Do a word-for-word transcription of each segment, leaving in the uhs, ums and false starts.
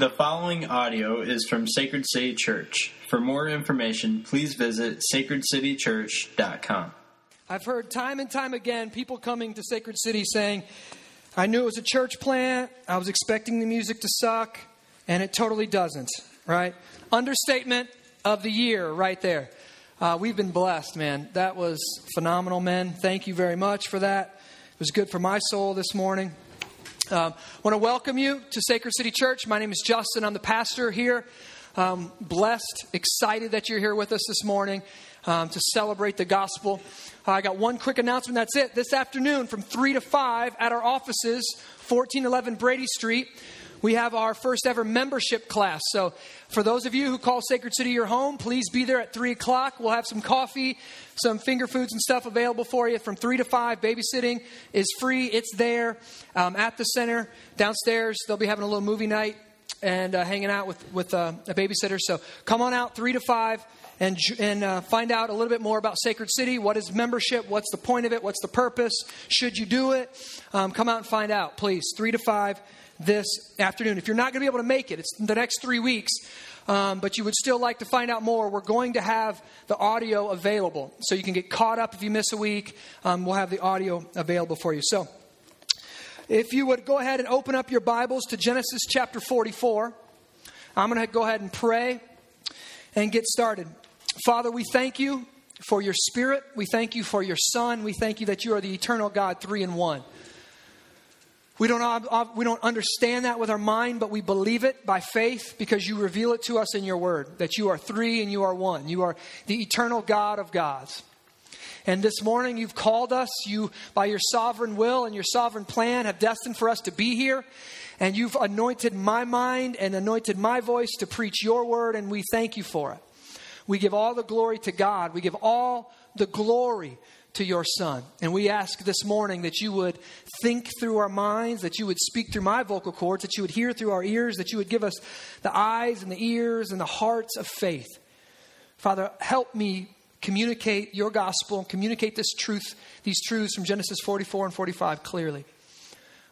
The following audio is from Sacred City Church. For more information, please visit sacred city church dot com. I've heard time and time again people coming to Sacred City saying, I knew it was a church plant, I was expecting the music to suck, and it totally doesn't, right? Understatement of the year right there. Uh, we've been blessed, man. That was phenomenal, man. Thank you very much for that. It was good for my soul this morning. I um, want to welcome you to Sacred City Church. My name is Justin. I'm the pastor here. Um, blessed, excited that you're here with us this morning um, to celebrate the gospel. Uh, I got one quick announcement. That's it. This afternoon from three to five at our offices, fourteen eleven Brady Street, we have our first ever membership class. So for those of you who call Sacred City your home, please be there at three o'clock. We'll have some coffee, some finger foods and stuff available for you from three to five. Babysitting is free. It's there um, at the center. Downstairs, they'll be having a little movie night and uh, hanging out with, with uh, a babysitter. So come on out three to five and, and uh, find out a little bit more about Sacred City. What is membership? What's the point of it? What's the purpose? Should you do it? Um, come out and find out, please. three to five. This afternoon. If you're not going to be able to make it, it's the next three weeks, um, but you would still like to find out more, we're going to have the audio available. So you can get caught up if you miss a week. Um, we'll have the audio available for you. So if you would go ahead and open up your Bibles to Genesis chapter forty-four, I'm going to go ahead and pray and get started. Father, we thank you for your Spirit. We thank you for your Son. We thank you that you are the eternal God, three in one. We don't we don't understand that with our mind, but we believe it by faith because you reveal it to us in your word, that you are three and you are one. You are the eternal God of gods. And this morning you've called us. You, by your sovereign will and your sovereign plan, have destined for us to be here. And you've anointed my mind and anointed my voice to preach your word, and we thank you for it. We give all the glory to God. We give all the glory to your Son. And we ask this morning that you would think through our minds, that you would speak through my vocal cords, that you would hear through our ears, that you would give us the eyes and the ears and the hearts of faith. Father, help me communicate your gospel, communicate this truth, these truths from Genesis forty-four and forty-five clearly.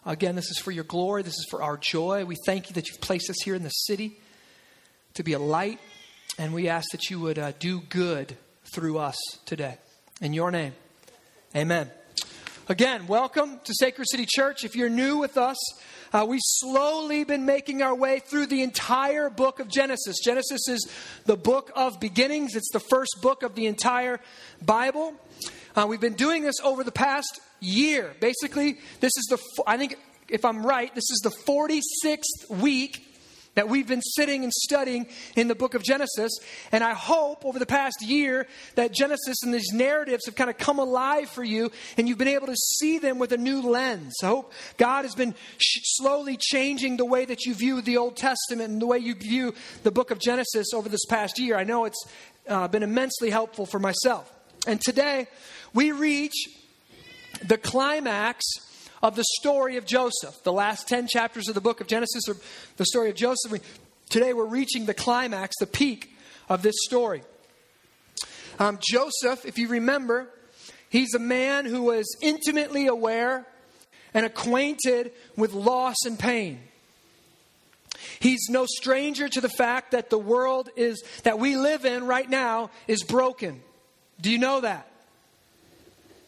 Again, this is for your glory. This is for our joy. We thank you that you've placed us here in the city to be a light. And we ask that you would uh, do good through us today. In your name. Amen. Again, welcome to Sacred City Church. If you're new with us, uh, we've slowly been making our way through the entire book of Genesis. Genesis is the book of beginnings. It's the first book of the entire Bible. Uh, we've been doing this over the past year. Basically, this is the, I think if I'm right, this is the forty-sixth week that we've been sitting and studying in the book of Genesis. And I hope over the past year that Genesis and these narratives have kind of come alive for you and you've been able to see them with a new lens. I hope God has been sh- slowly changing the way that you view the Old Testament and the way you view the book of Genesis over this past year. I know it's uh, been immensely helpful for myself. And today we reach the climax of the story of Joseph. The last ten chapters of the book of Genesis are the story of Joseph. We, today we're reaching the climax, the peak of this story. Um, Joseph, if you remember, he's a man who was intimately aware and acquainted with loss and pain. He's no stranger to the fact that the world is that we live in right now is broken. Do you know that?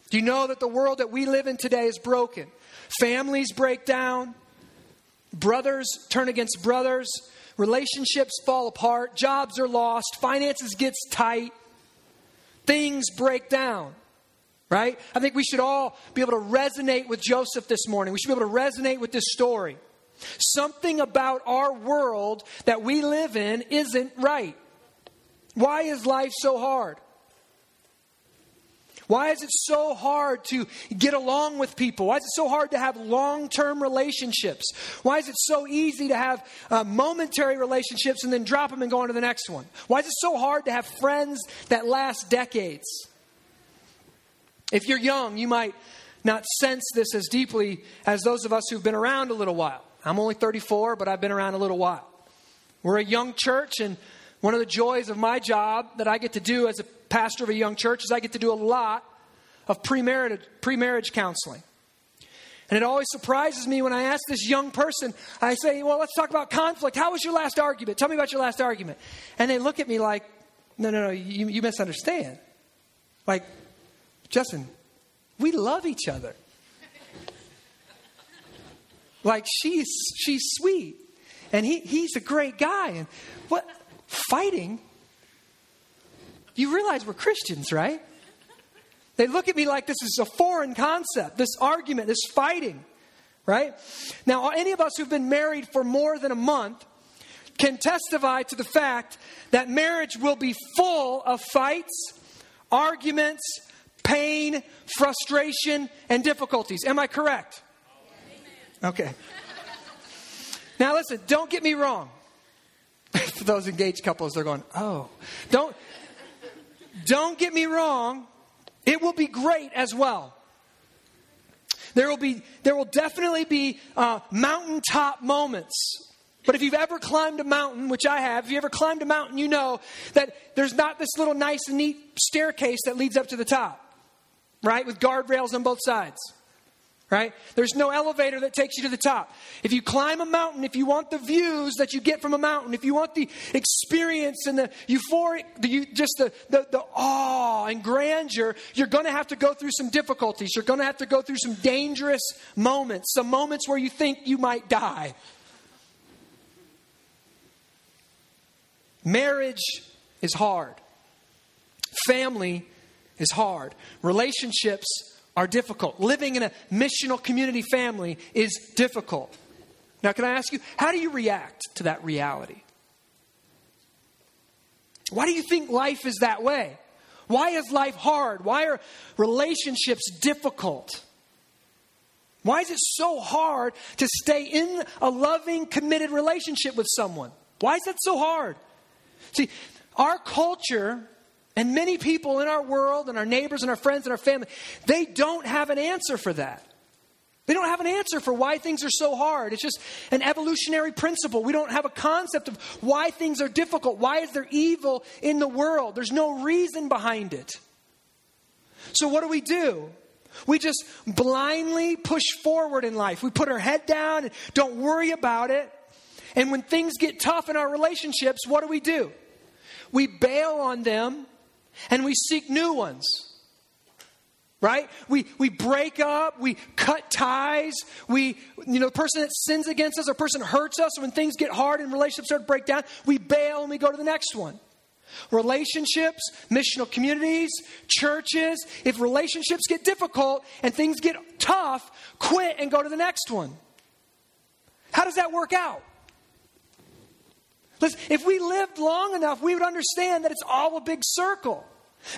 Do you know that the world that we live in today is broken? Families break down, brothers turn against brothers, relationships fall apart, jobs are lost, finances gets tight, things break down, right? I think we should all be able to resonate with Joseph this morning. We should be able to resonate with this story. Something about our world that we live in isn't right. Why is life so hard? Why is it so hard to get along with people? Why is it so hard to have long-term relationships? Why is it so easy to have uh, momentary relationships and then drop them and go on to the next one? Why is it so hard to have friends that last decades? If you're young, you might not sense this as deeply as those of us who've been around a little while. I'm only thirty-four, but I've been around a little while. We're a young church, and one of the joys of my job that I get to do as a pastor of a young church is I get to do a lot of pre-marriage, pre-marriage counseling. And it always surprises me when I ask this young person, I say, well, let's talk about conflict. How was your last argument? Tell me about your last argument. And they look at me like, no, no, no, you, you misunderstand. Like, Justin, we love each other. Like, she's she's sweet. And he he's a great guy. And what? Fighting? You realize we're Christians, right? They look at me like this is a foreign concept, this argument, this fighting, right? Now, any of us who've been married for more than a month can testify to the fact that marriage will be full of fights, arguments, pain, frustration, and difficulties. Am I correct? Okay. Now, listen, don't get me wrong. For those engaged couples, they're going, oh. Don't, don't get me wrong. It will be great as well. There will be, there will definitely be uh, mountaintop moments. But if you've ever climbed a mountain, which I have, if you ever climbed a mountain, you know that there's not this little nice and neat staircase that leads up to the top, right? With guardrails on both sides, right? There's no elevator that takes you to the top. If you climb a mountain, if you want the views that you get from a mountain, if you want the experience and the euphoric, the, just the, the, the awe and grandeur, you're going to have to go through some difficulties. You're going to have to go through some dangerous moments, some moments where you think you might die. Marriage is hard. Family is hard. Relationships are difficult. Living in a missional community family is difficult. Now, can I ask you, how do you react to that reality? Why do you think life is that way? Why is life hard? Why are relationships difficult? Why is it so hard to stay in a loving, committed relationship with someone? Why is that so hard? See, our culture and many people in our world and our neighbors and our friends and our family, they don't have an answer for that. They don't have an answer for why things are so hard. It's just an evolutionary principle. We don't have a concept of why things are difficult. Why is there evil in the world? There's no reason behind it. So what do we do? We just blindly push forward in life. We put our head down and don't worry about it. And when things get tough in our relationships, what do we do? We bail on them and we seek new ones, right? We we break up, we cut ties. We, you know, the person that sins against us or person hurts us. When things get hard and relationships start to break down, we bail and we go to the next one. Relationships, missional communities, churches. If relationships get difficult and things get tough, quit and go to the next one. How does that work out? Listen, if we lived long enough, we would understand that it's all a big circle.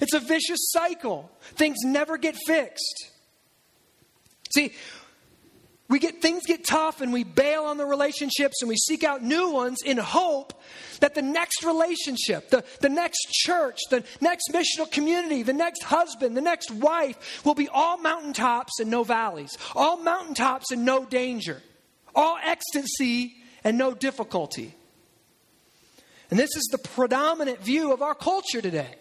It's a vicious cycle. Things never get fixed. See, we get things get tough and we bail on the relationships and we seek out new ones in hope that the next relationship, the, the next church, the next missional community, the next husband, the next wife will be all mountaintops and no valleys, all mountaintops and no danger, all ecstasy and no difficulty. And this is the predominant view of our culture today.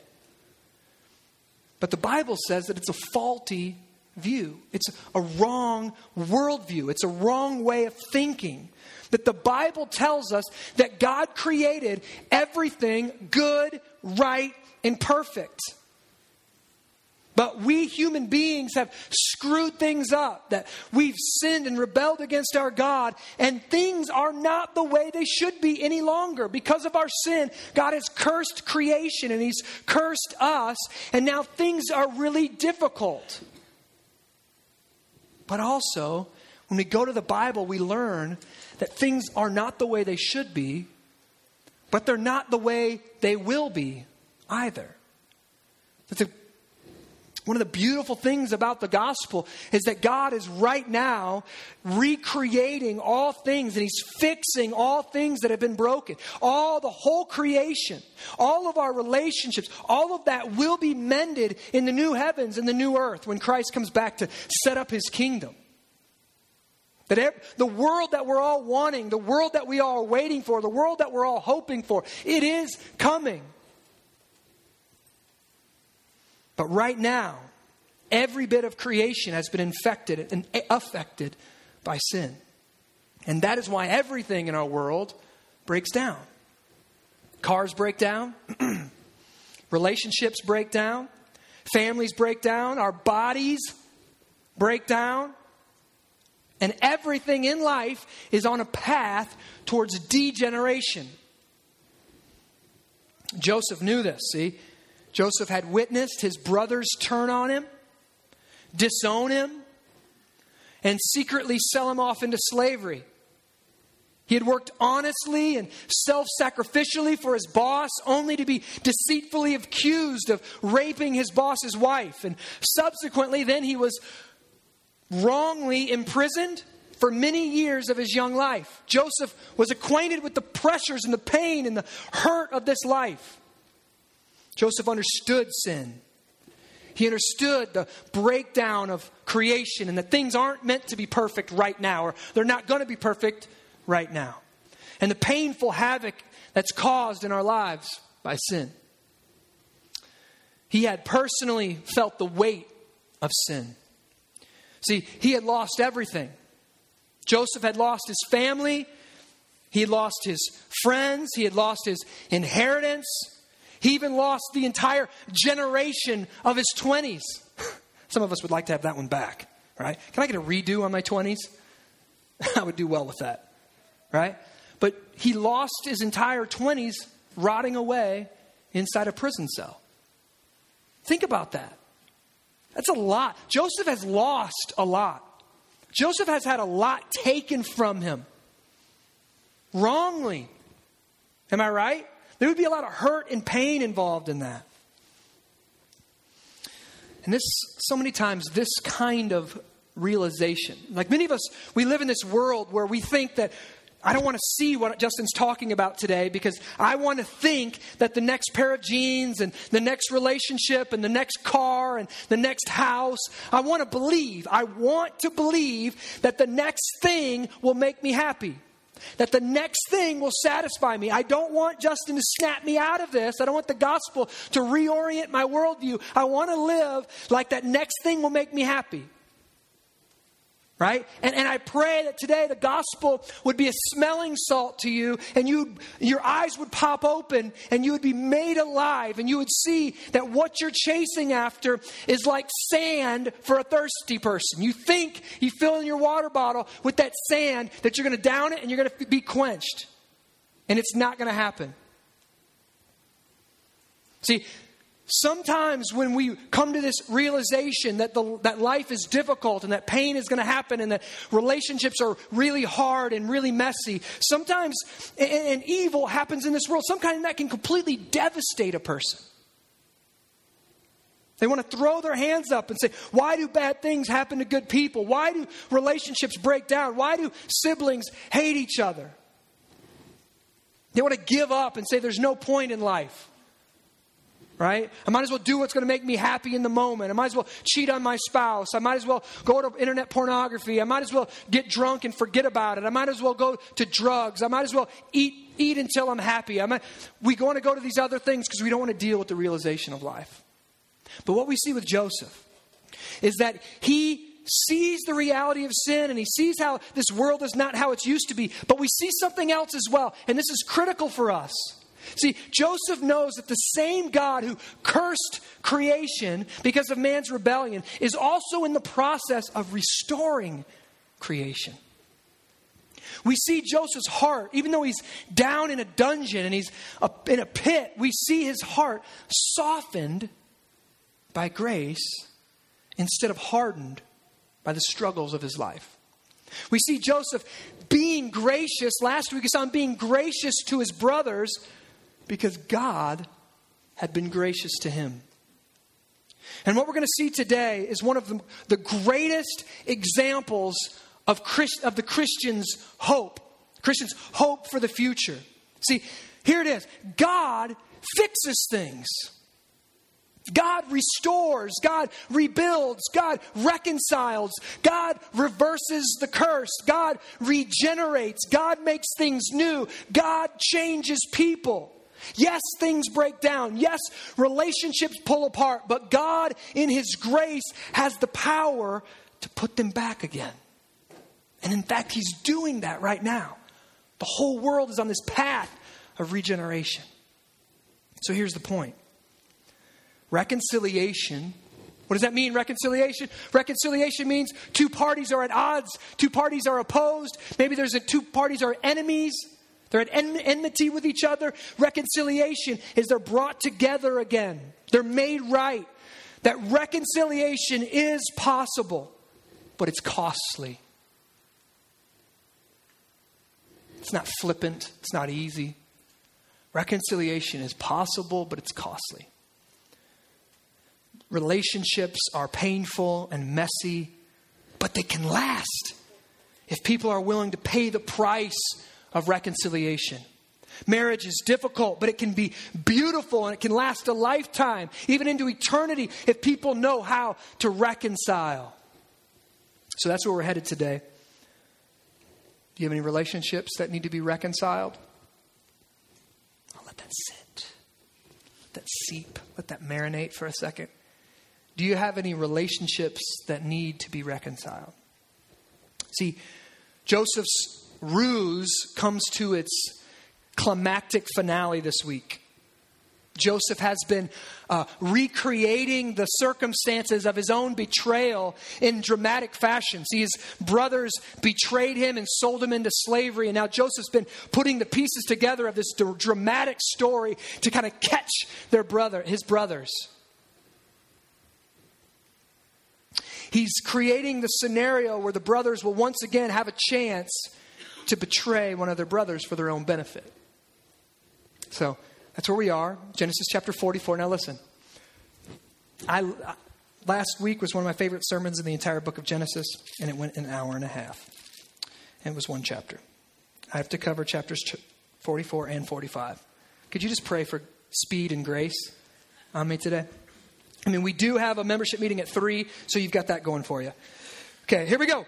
But the Bible says that it's a faulty view. It's a wrong worldview. It's a wrong way of thinking. That the Bible tells us that God created everything good, right, and perfect. But we human beings have screwed things up, that we've sinned and rebelled against our God, and things are not the way they should be any longer. Because of our sin, God has cursed creation and He's cursed us, and now things are really difficult. But also, when we go to the Bible, we learn that things are not the way they should be, but they're not the way they will be either. That's a One of the beautiful things about the gospel is that God is right now recreating all things, and He's fixing all things that have been broken. All the whole creation, all of our relationships, all of that will be mended in the new heavens and the new earth when Christ comes back to set up His kingdom. That every, the world that we're all wanting, the world that we all are waiting for, the world that we're all hoping for, it is coming. But right now, Every bit of creation has been infected and affected by sin. And that is why everything in our world breaks down. Cars break down. Relationships break down. Families break down. Our bodies break down. And everything in life is on a path towards degeneration. Joseph knew this, see? Joseph had witnessed his brothers turn on him, disown him, and secretly sell him off into slavery. He had worked honestly and self-sacrificially for his boss, only to be deceitfully accused of raping his boss's wife. And subsequently, then he was wrongly imprisoned for many years of his young life. Joseph was acquainted with the pressures and the pain and the hurt of this life. Joseph understood sin. He understood the breakdown of creation and that things aren't meant to be perfect right now, or they're not going to be perfect right now. And the painful havoc that's caused in our lives by sin. He had personally felt the weight of sin. See, he had lost everything. Joseph had lost his family. He had lost his friends. He had lost his inheritance. He even lost the entire generation of his twenties. Some of us would like to have that one back, right? Can I get a redo on my twenties? I would do well with that, right? But he lost his entire twenties rotting away inside a prison cell. Think about that. That's a lot. Joseph has lost a lot. Joseph has had a lot taken from him. Wrongly. Am I right? There would be a lot of hurt and pain involved in that. And this, so many times, this kind of realization. Like many of us, we live in this world where we think that I don't want to see what Justin's talking about today because I want to think that the next pair of jeans and the next relationship and the next car and the next house, I want to believe, I want to believe that the next thing will make me happy. That the next thing will satisfy me. I don't want Justin to snap me out of this. I don't want the gospel to reorient my worldview. I want to live like that next thing will make me happy. Right? And and I pray that today the gospel would be a smelling salt to you, and you your eyes would pop open and you would be made alive, and you would see that what you're chasing after is like sand for a thirsty person. You think you fill in your water bottle with that sand that you're going to down it and you're going to be quenched. And it's not going to happen. See, sometimes when we come to this realization that the, that life is difficult and that pain is going to happen and that relationships are really hard and really messy, sometimes and, and evil happens in this world. Sometimes that can completely devastate a person. They want to throw their hands up and say, why do bad things happen to good people? Why do relationships break down? Why do siblings hate each other? They want to give up and say there's no point in life. Right? I might as well do what's going to make me happy in the moment. I might as well cheat on my spouse. I might as well go to internet pornography. I might as well get drunk and forget about it. I might as well go to drugs. I might as well eat eat until I'm happy. I might, we want to go to these other things because we don't want to deal with the realization of life. But what we see with Joseph is that he sees the reality of sin, and he sees how this world is not how it's used to be. But we see something else as well, and this is critical for us. See, Joseph knows that the same God who cursed creation because of man's rebellion is also in the process of restoring creation. We see Joseph's heart, even though he's down in a dungeon and he's in a pit, we see his heart softened by grace instead of hardened by the struggles of his life. We see Joseph being gracious. Last week we saw him being gracious to his brothers because God had been gracious to him. And what we're going to see today is one of the, the greatest examples of, Christ, of the Christian's hope. Christian's hope for the future. See, here it is. God fixes things. God restores. God rebuilds. God reconciles. God reverses the curse. God regenerates. God makes things new. God changes people. Yes, things break down. Yes, relationships pull apart. But God, in His grace, has the power to put them back again. And in fact, He's doing that right now. The whole world is on this path of regeneration. So here's the point. Reconciliation. What does that mean, reconciliation? Reconciliation means two parties are at odds. Two parties are opposed. Maybe there's a, two parties are enemies. They're at en- enmity with each other. Reconciliation is they're brought together again. They're made right. That reconciliation is possible, but it's costly. It's not flippant. It's not easy. Reconciliation is possible, but it's costly. Relationships are painful and messy, but they can last if people are willing to pay the price of reconciliation. Marriage is difficult, but it can be beautiful and it can last a lifetime, even into eternity, if people know how to reconcile. So that's where we're headed today. Do you have any relationships that need to be reconciled? I'll let that sit. Let that seep. Let that marinate for a second. Do you have any relationships that need to be reconciled? See, Joseph's ruse comes to its climactic finale this week. Joseph has been uh, recreating the circumstances of his own betrayal in dramatic fashion. See, his brothers betrayed him and sold him into slavery. And now Joseph's been putting the pieces together of this dramatic story to kind of catch their brother, his brothers. He's creating the scenario where the brothers will once again have a chance to betray one of their brothers for their own benefit. So that's where we are. Genesis chapter forty-four. Now listen. I, I last week was one of my favorite sermons in the entire book of Genesis, and it went an hour and a half. And it was one chapter. I have to cover chapters forty-four and forty-five. Could you just pray for speed and grace on me today? I mean, we do have a membership meeting at three, so you've got that going for you. Okay, here we go.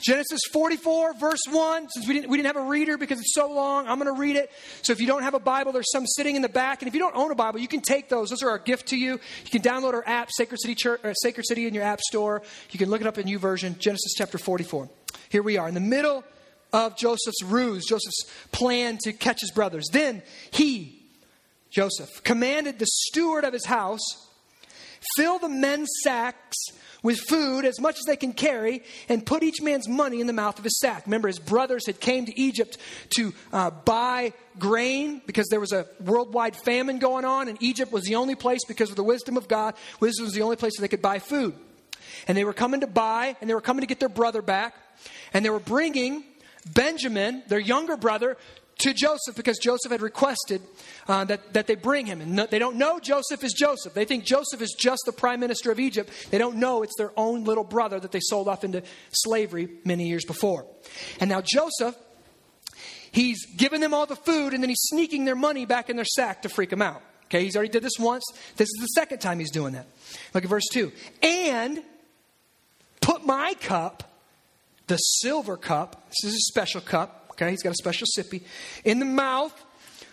Genesis forty-four, verse one. Since we didn't we didn't have a reader because it's so long, I'm going to read it. So if you don't have a Bible, there's some sitting in the back. And if you don't own a Bible, you can take those. Those are our gift to you. You can download our app, Sacred City Church, or Sacred City in your app store. You can look it up in YouVersion, Genesis chapter forty-four. Here we are in the middle of Joseph's ruse, Joseph's plan to catch his brothers. Then he, Joseph, commanded the steward of his house, fill the men's sacks with food as much as they can carry, and put each man's money in the mouth of his sack. Remember, his brothers had came to Egypt to uh, buy grain because there was a worldwide famine going on, and Egypt was the only place, because of the wisdom of God, this was the only place that they could buy food. And they were coming to buy, and they were coming to get their brother back, and they were bringing Benjamin, their younger brother, to Joseph, because Joseph had requested uh, that, that they bring him. And no, they don't know Joseph is Joseph. They think Joseph is just the prime minister of Egypt. They don't know it's their own little brother that they sold off into slavery many years before. And now Joseph, he's given them all the food, and then he's sneaking their money back in their sack to freak them out. Okay, he's already did this once. This is the second time he's doing that. Look at verse two. And put my cup, the silver cup, this is a special cup, okay, he's got a special sippy, in the mouth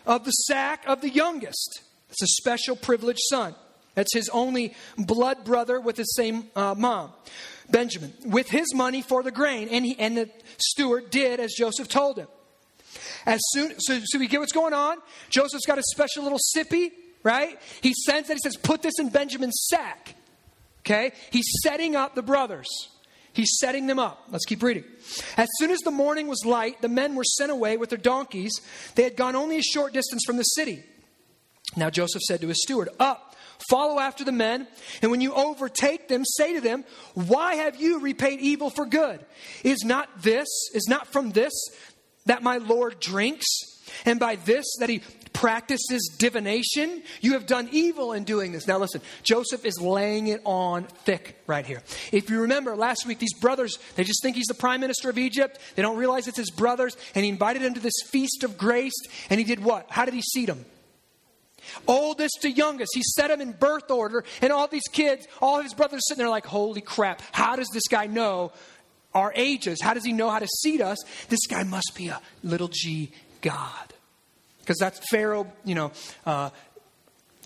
of the sack of the youngest. It's a special privileged son. That's his only blood brother with his same uh, mom, Benjamin, with his money for the grain. And he, and the steward did as Joseph told him. As soon, so, so we get what's going on. Joseph's got a special little sippy, right? He sends that. He says, put this in Benjamin's sack. Okay, he's setting up the brothers. He's setting them up. Let's keep reading. As soon as the morning was light, the men were sent away with their donkeys. They had gone only a short distance from the city. Now Joseph said to his steward, up, follow after the men. And when you overtake them, say to them, why have you repaid evil for good? Is not this, is not from this that my Lord drinks? And by this that he practices divination? You have done evil in doing this. Now listen, Joseph is laying it on thick right here. If you remember last week, these brothers, they just think he's the prime minister of Egypt. They don't realize it's his brothers. And he invited them to this feast of grace. And he did what? How did he seat them? Oldest to youngest. He set them in birth order. And all these kids, all his brothers sitting there like, holy crap, how does this guy know our ages? How does he know how to seat us? This guy must be a little g God. Because that's Pharaoh, you know, uh,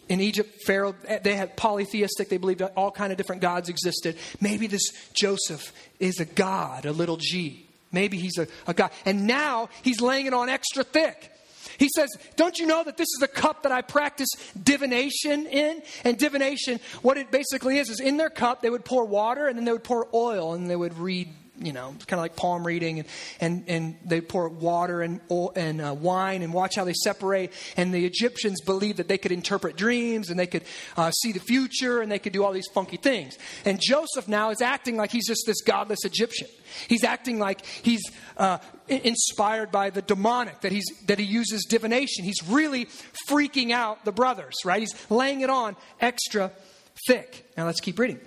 in Egypt, Pharaoh, they had polytheistic, they believed all kind of different gods existed. Maybe this Joseph is a god, a little g. Maybe he's a, a god. And now he's laying it on extra thick. He says, don't you know that this is a cup that I practice divination in? And divination, what it basically is, is in their cup, they would pour water and then they would pour oil and they would read, you know, kind of like palm reading. And and, and they pour water and oil and uh, wine and watch how they separate. And the Egyptians believed that they could interpret dreams and they could uh, see the future and they could do all these funky things. And Joseph now is acting like he's just this godless Egyptian. He's acting like he's uh, inspired by the demonic, that he's that he uses divination. He's really freaking out the brothers, right? He's laying it on extra thick. Now let's keep reading.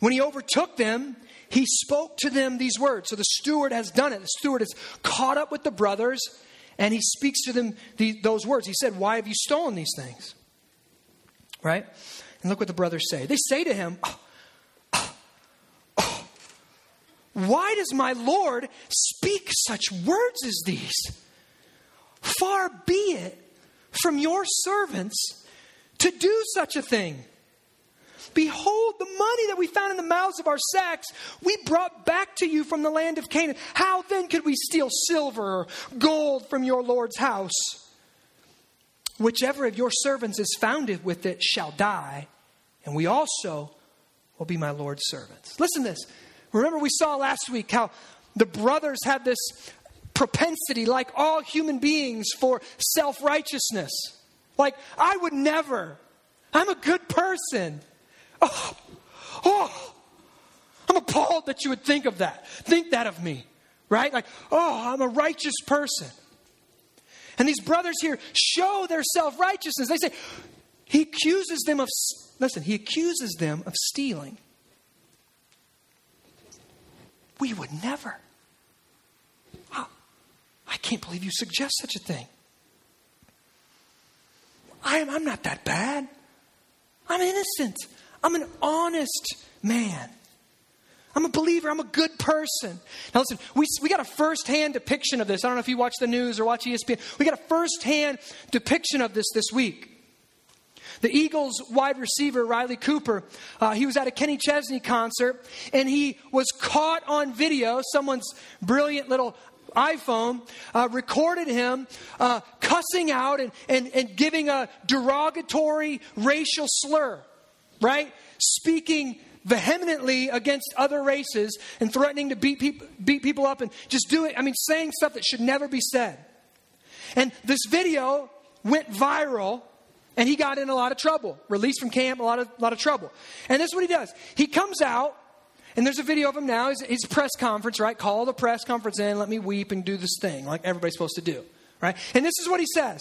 When he overtook them, he spoke to them these words. So the steward has done it. The steward has caught up with the brothers, and he speaks to them the, those words. He said, why have you stolen these things? Right? And look what the brothers say. They say to him, oh, oh, oh, why does my Lord speak such words as these? Far be it from your servants to do such a thing. Behold, the money that we found in the mouths of our sacks, we brought back to you from the land of Canaan. How then could we steal silver or gold from your Lord's house? Whichever of your servants is found with it shall die, and we also will be my Lord's servants. Listen to this. Remember we saw last week how the brothers had this propensity, like all human beings, for self-righteousness. Like, I would never. I'm a good person. Oh, oh, I'm appalled that you would think of that. Think that of me, right? Like, oh, I'm a righteous person. And these brothers here show their self-righteousness. They say, he accuses them of, listen, he accuses them of stealing. We would never. Wow, I can't believe you suggest such a thing. I'm, I'm not that bad. I'm innocent. I'm an honest man. I'm a believer. I'm a good person. Now listen, we we got a firsthand depiction of this. I don't know if you watch the news or watch E S P N. We got a firsthand depiction of this this week. The Eagles wide receiver, Riley Cooper, uh, he was at a Kenny Chesney concert, and he was caught on video. Someone's brilliant little iPhone uh, recorded him uh, cussing out and, and, and giving a derogatory racial slur. Right? Speaking vehemently against other races and threatening to beat people, beat people up and just do it. I mean, saying stuff that should never be said. And this video went viral and he got in a lot of trouble. Released from camp, a lot of, a lot of trouble. And this is what he does. He comes out and there's a video of him now. He's, he's a press conference, right? Call the press conference in, let me weep and do this thing like everybody's supposed to do. Right? And this is what he says.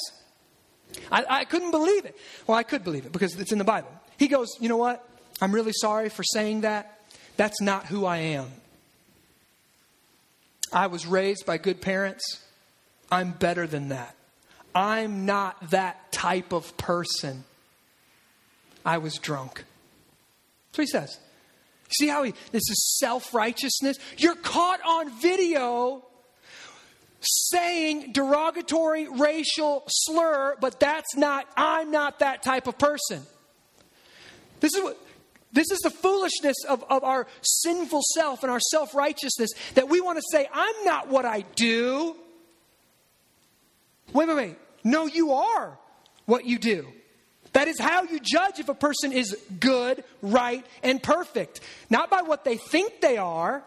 I, I couldn't believe it. Well, I could believe it because it's in the Bible. He goes, you know what? I'm really sorry for saying that. That's not who I am. I was raised by good parents. I'm better than that. I'm not that type of person. I was drunk. That's what he says. See how he, this is self-righteousness. You're caught on video saying derogatory racial slur, but that's not, I'm not that type of person. This is what, this is the foolishness of, of our sinful self and our self-righteousness that we want to say, I'm not what I do. Wait, wait, wait. No, you are what you do. That is how you judge if a person is good, right, and perfect. Not by what they think they are,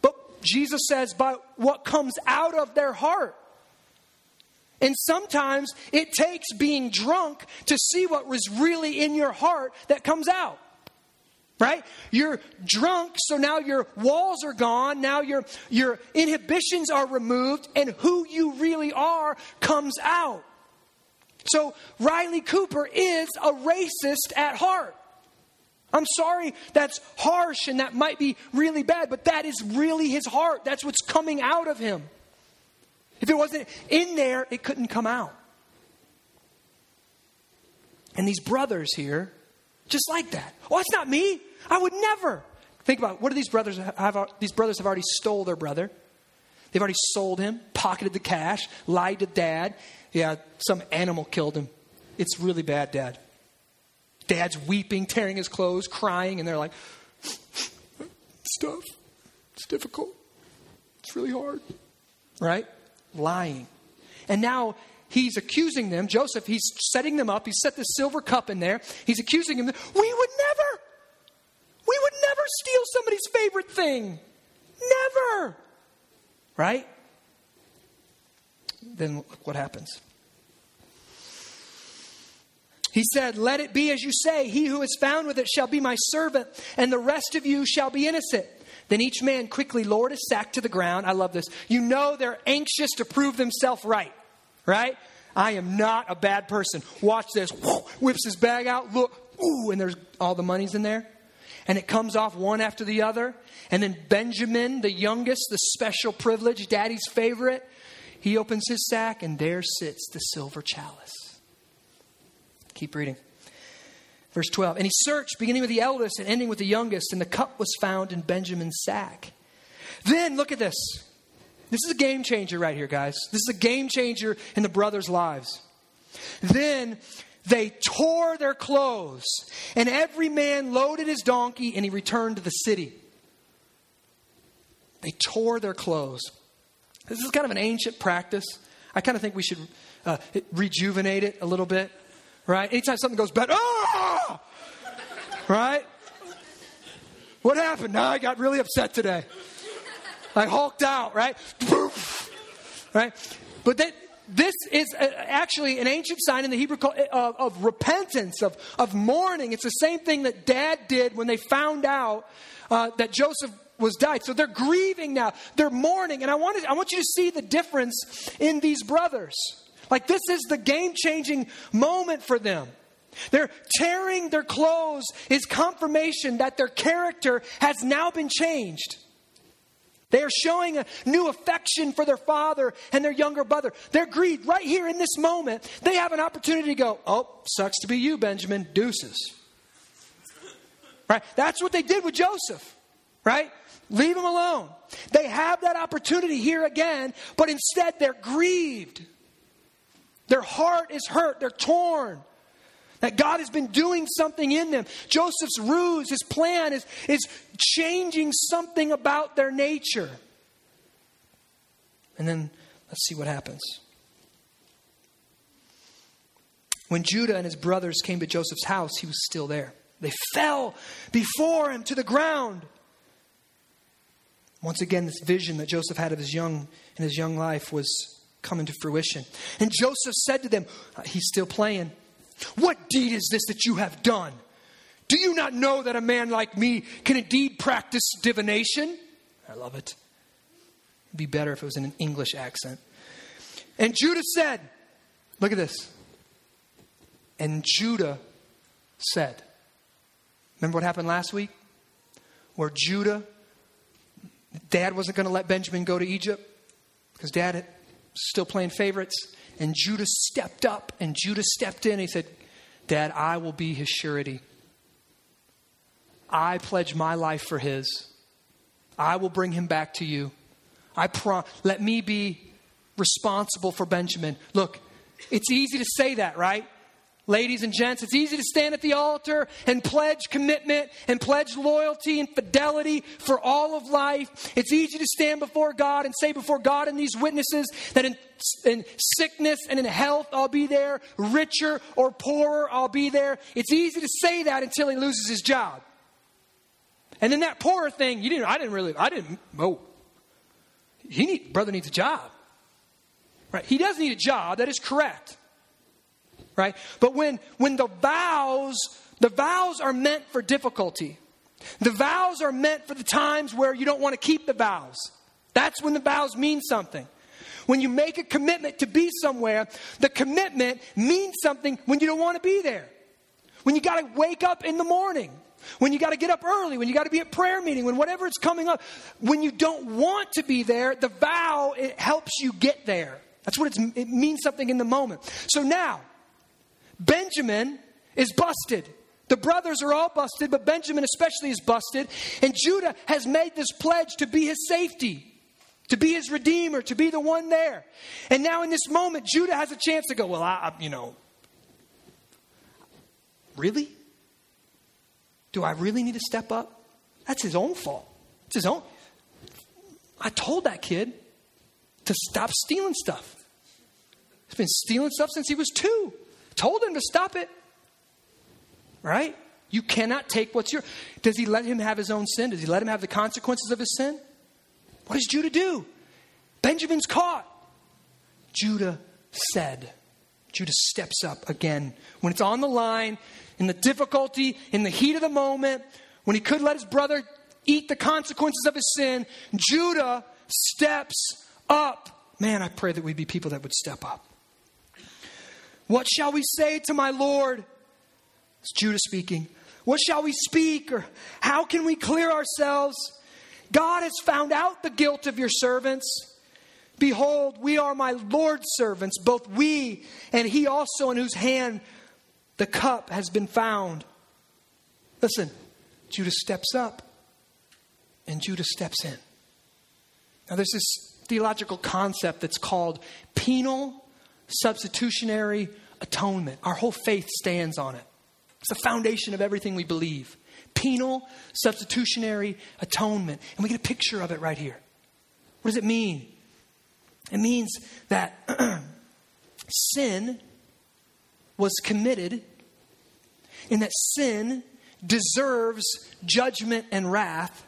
but Jesus says by what comes out of their heart. And sometimes it takes being drunk to see what was really in your heart that comes out, right? You're drunk, so now your walls are gone. Now your, your inhibitions are removed and who you really are comes out. So Riley Cooper is a racist at heart. I'm sorry that's harsh and that might be really bad, but that is really his heart. That's what's coming out of him. If it wasn't in there, it couldn't come out. And these brothers here, just like that. Oh, it's not me. I would never. Think about it. What do these brothers have? These brothers have already stole their brother. They've already sold him, pocketed the cash, lied to dad. Yeah, some animal killed him. It's really bad, Dad. Dad's weeping, tearing his clothes, crying, and they're like, it's tough. It's difficult. It's really hard. Right? Lying. And now he's accusing them. Joseph, he's setting them up. He's set this silver cup in there. He's accusing them. We would never, we would never steal somebody's favorite thing. Never. Right? Then look what happens. He said, let it be as you say. He who is found with it shall be my servant, and the rest of you shall be innocent. Then each man quickly lowered his sack to the ground. I love this. You know they're anxious to prove themselves right. Right? I am not a bad person. Watch this. Whips his bag out. Look. Ooh, and there's all the money's in there. And it comes off one after the other. And then Benjamin, the youngest, the special privilege, daddy's favorite, he opens his sack, and there sits the silver chalice. Keep reading. Verse twelve. And he searched, beginning with the eldest and ending with the youngest, and the cup was found in Benjamin's sack. Then, look at this. This is a game changer right here, guys. This is a game changer in the brothers' lives. Then they tore their clothes, and every man loaded his donkey, and he returned to the city. They tore their clothes. This is kind of an ancient practice. I kind of think we should uh, rejuvenate it a little bit. Right? Anytime something goes bad, oh! Right? What happened? No, I got really upset today. I hulked out, right? Right? But that, this is actually an ancient sign in the Hebrew of, of repentance, of, of mourning. It's the same thing that Dad did when they found out uh, that Joseph was died. So they're grieving now. They're mourning. And I wanted, I want you to see the difference in these brothers. Like, this is the game-changing moment for them. They're tearing their clothes is confirmation that their character has now been changed. They are showing a new affection for their father and their younger brother. Their greed, right here in this moment, they have an opportunity to go, oh, sucks to be you, Benjamin, deuces. Right? That's what they did with Joseph, right? Leave him alone. They have that opportunity here again, but instead they're grieved. Their heart is hurt. They're torn. That God has been doing something in them. Joseph's ruse, his plan is, is changing something about their nature. And then let's see what happens. When Judah and his brothers came to Joseph's house, he was still there. They fell before him to the ground. Once again, this vision that Joseph had of his young in his young life was come into fruition. And Joseph said to them, he's still playing, what deed is this that you have done? Do you not know that a man like me can indeed practice divination? I love it. It'd be better if it was in an English accent. And Judah said, look at this. And Judah said, remember what happened last week? Where Judah, Dad wasn't going to let Benjamin go to Egypt because Dad had still playing favorites. And Judah stepped up and Judah stepped in. He said, Dad, I will be his surety. I pledge my life for his. I will bring him back to you. I prom- Let me be responsible for Benjamin. Look, it's easy to say that, right? Ladies and gents, it's easy to stand at the altar and pledge commitment and pledge loyalty and fidelity for all of life. It's easy to stand before God and say before God and these witnesses that in, in sickness and in health, I'll be there. Richer or poorer, I'll be there. It's easy to say that until he loses his job. And then that poorer thing, you didn't, I didn't really, I didn't, oh, he need, brother needs a job, right? He does need a job. That is correct. Right? But when when the vows, the vows are meant for difficulty. The vows are meant for the times where you don't want to keep the vows. That's when the vows mean something. When you make a commitment to be somewhere, the commitment means something when you don't want to be there. When you got to wake up in the morning. When you got to get up early. When you got to be at prayer meeting. When whatever is coming up. When you don't want to be there, the vow, it helps you get there. That's what it's, it means something in the moment. So now, Benjamin is busted. The brothers are all busted, but Benjamin especially is busted. And Judah has made this pledge to be his safety. to be his redeemer, to be the one there. And now in this moment, Judah has a chance to go, well, I, you know, really? Do I really need to step up? That's his own fault. It's his own. I told that kid to stop stealing stuff. He's been stealing stuff since he was two. Told him to stop it. Right? You cannot take what's your... Does he let him have his own sin? Does he let him have the consequences of his sin? What does Judah do? Benjamin's caught. Judah said. Judah steps up again. When it's on the line, in the difficulty, in the heat of the moment, when he could let his brother eat the consequences of his sin, Judah steps up. Man, I pray that we'd be people that would step up. What shall we say to my Lord? It's Judah speaking. What shall we speak? Or how can we clear ourselves? God has found out the guilt of your servants. Behold, we are my Lord's servants, both we and he also in whose hand the cup has been found. Listen, Judah steps up and Judah steps in. Now there's this theological concept that's called penal substitutionary atonement. Our whole faith stands on it. It's the foundation of everything we believe. Penal substitutionary atonement. And we get a picture of it right here. What does it mean? It means that sin was committed and that sin deserves judgment and wrath.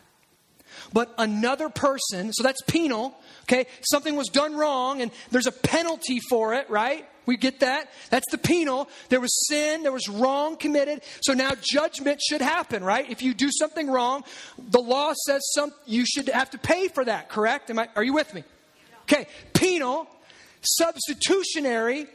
But another person, so that's penal, okay? Something was done wrong and there's a penalty for it, right? We get that. That's the penal. There was sin. There was wrong committed. So now judgment should happen, right? If you do something wrong, the law says some, you should have to pay for that, correct? Am I, are you with me? Okay, penal, substitutionary,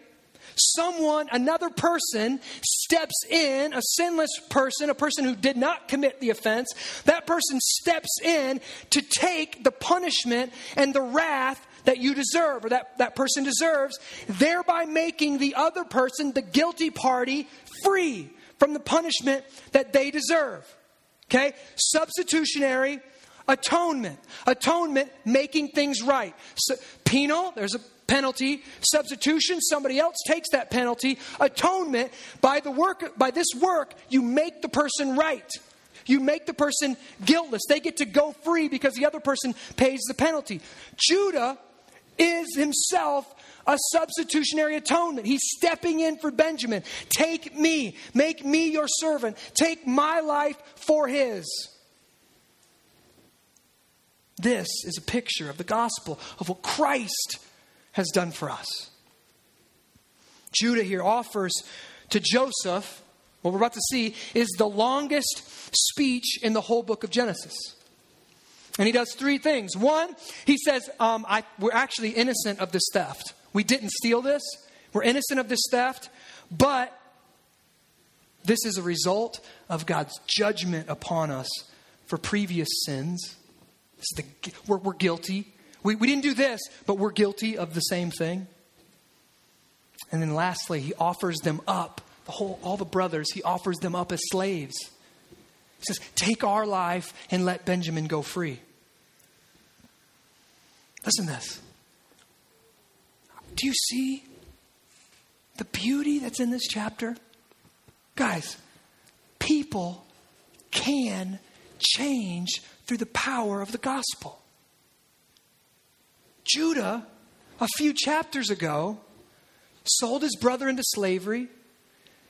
someone, another person steps in, a sinless person, a person who did not commit the offense. That person steps in to take the punishment and the wrath that you deserve or that, that person deserves, thereby making the other person, the guilty party, free from the punishment that they deserve. Okay? Substitutionary atonement. Atonement, making things right. So, penal, there's a penalty. Substitution, somebody else takes that penalty. Atonement, by the work, by this work, you make the person right. You make the person guiltless. They get to go free because the other person pays the penalty. Judah is himself a substitutionary atonement. He's stepping in for Benjamin. Take me, make me your servant. Take my life for his. This is a picture of the gospel, of what Christ has done for us. Judah here offers to Joseph, what we're about to see, is the longest speech in the whole book of Genesis. And he does three things. One, he says, um, I, we're actually innocent of this theft. We didn't steal this. We're innocent of this theft. But this is a result of God's judgment upon us for previous sins. The, we're, we're guilty. We, we didn't do this, but we're guilty of the same thing. And then lastly, he offers them up. The whole, all the brothers, he offers them up as slaves. He says, take our life and let Benjamin go free. Listen to this. Do you see the beauty that's in this chapter? Guys, people can change through the power of the gospel. Judah, a few chapters ago, sold his brother into slavery.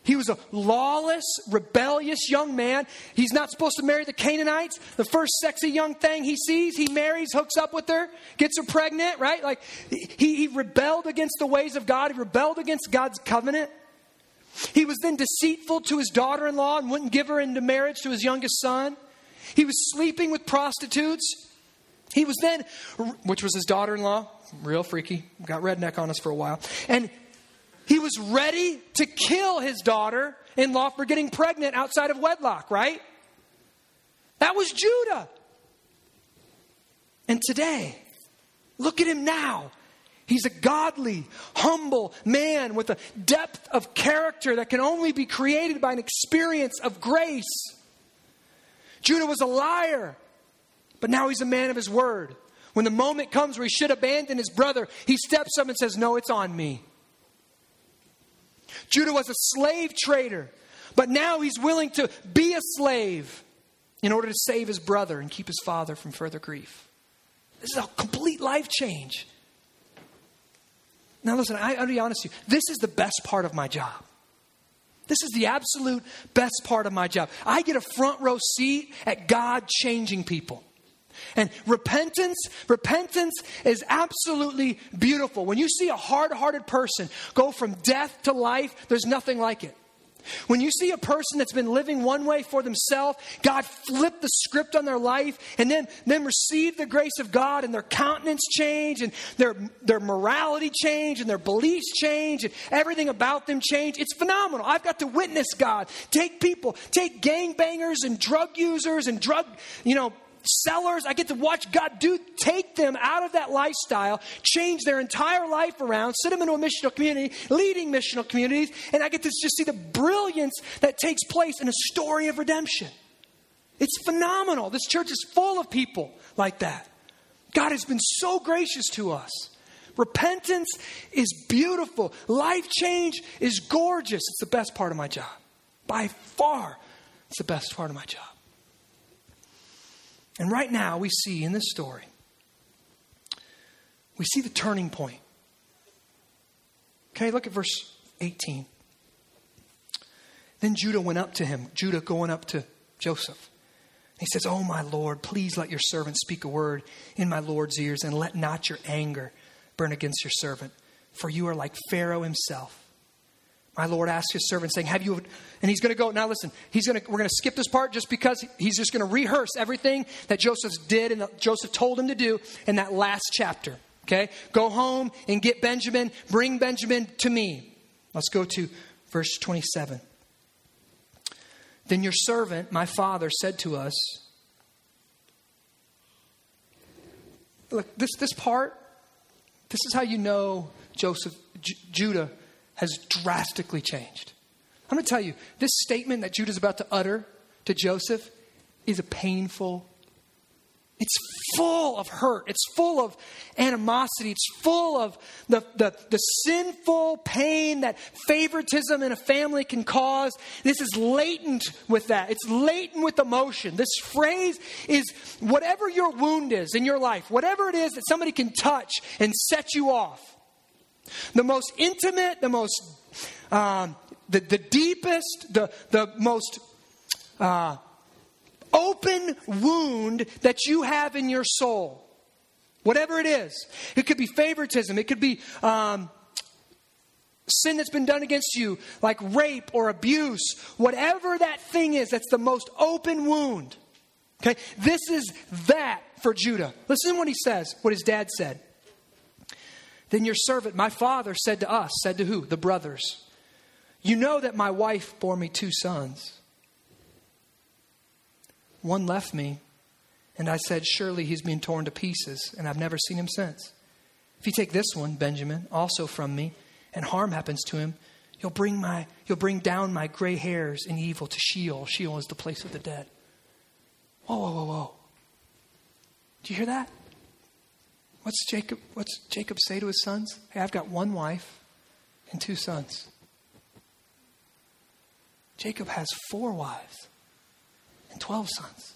He was a lawless, rebellious young man. He's not supposed to marry the Canaanites. The first sexy young thing he sees, he marries, hooks up with her, gets her pregnant, right? Like he, he rebelled against the ways of God. He rebelled against God's covenant. He was then deceitful to his daughter-in-law and wouldn't give her into marriage to his youngest son. He was sleeping with prostitutes. He was then, which was his daughter-in-law, real freaky, got redneck on us for a while. And he was ready to kill his daughter-in-law for getting pregnant outside of wedlock, right? That was Judah. And today, look at him now. He's a godly, humble man with a depth of character that can only be created by an experience of grace. Judah was a liar, but now he's a man of his word. When the moment comes where he should abandon his brother, he steps up and says, no, it's on me. Judah was a slave trader, but now he's willing to be a slave in order to save his brother and keep his father from further grief. This is a complete life change. Now listen, I, I'll be honest with you. This is the best part of my job. This is the absolute best part of my job. I get a front row seat at God changing people. And repentance, repentance is absolutely beautiful. When you see a hard-hearted person go from death to life, there's nothing like it. When you see a person that's been living one way for themselves, God flip the script on their life and then, then receive the grace of God and their countenance change and their, their morality change and their beliefs change and everything about them change. It's phenomenal. I've got to witness God. Take people, take gangbangers and drug users and drug, you know, sellers. I get to watch God do take them out of that lifestyle, change their entire life around, send them into a missional community, leading missional communities, and I get to just see the brilliance that takes place in a story of redemption. It's phenomenal. This church is full of people like that. God has been so gracious to us. Repentance is beautiful. Life change is gorgeous. It's the best part of my job. By far, it's the best part of my job. And right now we see in this story, we see the turning point. Okay, look at verse eighteen. Then Judah went up to him, Judah going up to Joseph. He says, oh, my Lord, please let your servant speak a word in my Lord's ears and let not your anger burn against your servant, for you are like Pharaoh himself. My Lord asked his servant, saying, have you, and he's going to go, now listen, he's going to, we're going to skip this part just because he's just going to rehearse everything that Joseph did and that Joseph told him to do in that last chapter, okay? Go home and get Benjamin, bring Benjamin to me. Let's go to verse twenty-seven. Then your servant, my father, said to us, look, this, this part, this is how you know Joseph, J- Judah, has drastically changed. I'm going to tell you, this statement that Judah's about to utter to Joseph is a painful, it's full of hurt. It's full of animosity. It's full of the, the, the sinful pain that favoritism in a family can cause. This is latent with that. It's latent with emotion. This phrase is whatever your wound is in your life, whatever it is that somebody can touch and set you off. The most intimate, the most, um, the, the deepest, the, the most uh, open wound that you have in your soul. Whatever it is. It could be favoritism. It could be um, sin that's been done against you, like rape or abuse. Whatever that thing is, that's the most open wound. Okay? This is that for Judah. Listen to what he says, what his dad said. Then your servant, my father, said to us, said to who? The brothers. You know that my wife bore me two sons. One left me, and I said, surely he's been torn to pieces, and I've never seen him since. If you take this one, Benjamin, also from me, and harm happens to him, you'll bring my, you'll bring down my gray hairs in evil to Sheol. Sheol is the place of the dead. Whoa, whoa, whoa, whoa. Do you hear that? What's Jacob, what's Jacob say to his sons? Hey, I've got one wife and two sons. Jacob has four wives and twelve sons.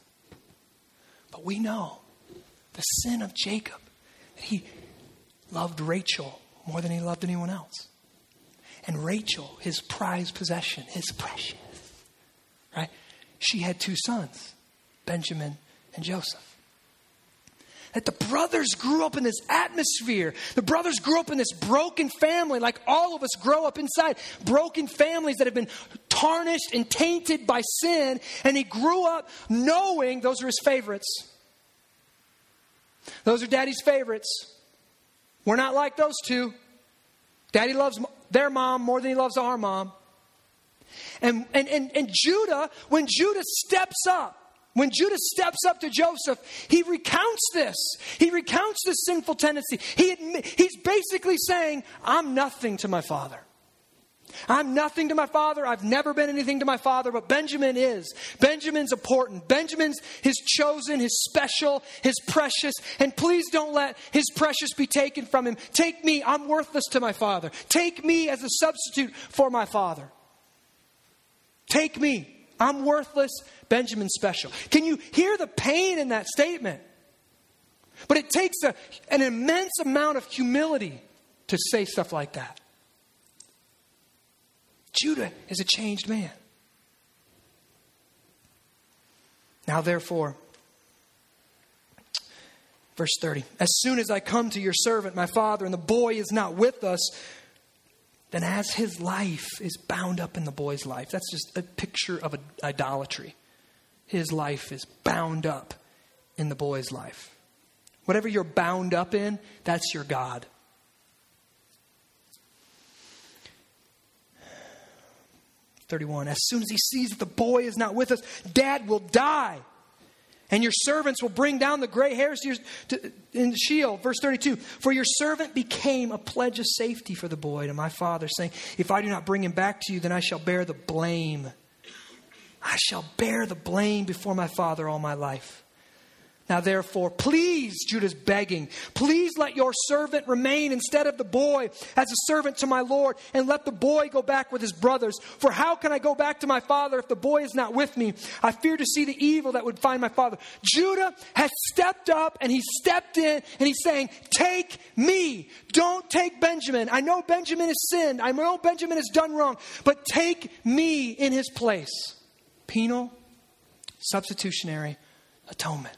But we know the sin of Jacob, that he loved Rachel more than he loved anyone else. And Rachel, his prized possession, his precious, right? She had two sons, Benjamin and Joseph. That the brothers grew up in this atmosphere. The brothers grew up in this broken family, like all of us grow up inside. Broken families that have been tarnished and tainted by sin. And he grew up knowing those are his favorites. Those are daddy's favorites. We're not like those two. Daddy loves their mom more than he loves our mom. And, and, and, and Judah, when Judah steps up, When Judah steps up to Joseph, he recounts this. He recounts this sinful tendency. He admi- he's basically saying, I'm nothing to my father. I'm nothing to my father. I've never been anything to my father, but Benjamin is. Benjamin's important. Benjamin's his chosen, his special, his precious. And please don't let his precious be taken from him. Take me. I'm worthless to my father. Take me as a substitute for my father. Take me. I'm worthless. Benjamin's special. Can you hear the pain in that statement? But it takes a, an immense amount of humility to say stuff like that. Judah is a changed man. Now, therefore, verse thirty, as soon as I come to your servant, my father, and the boy is not with us, then as his life is bound up in the boy's life. That's just a picture of idolatry. His life is bound up in the boy's life. Whatever you're bound up in, that's your God. thirty-one, as soon as he sees that the boy is not with us, dad will die. And your servants will bring down the gray hairs to your, to, in Sheol. Verse thirty-two, for your servant became a pledge of safety for the boy to my father, saying, if I do not bring him back to you, then I shall bear the blame. I shall bear the blame before my father all my life. Now, therefore, please, Judah's begging, please let your servant remain instead of the boy as a servant to my Lord, and let the boy go back with his brothers. For how can I go back to my father if the boy is not with me? I fear to see the evil that would find my father. Judah has stepped up and he stepped in and he's saying, take me. Don't take Benjamin. I know Benjamin has sinned. I know Benjamin has done wrong, but take me in his place. Penal, substitutionary atonement.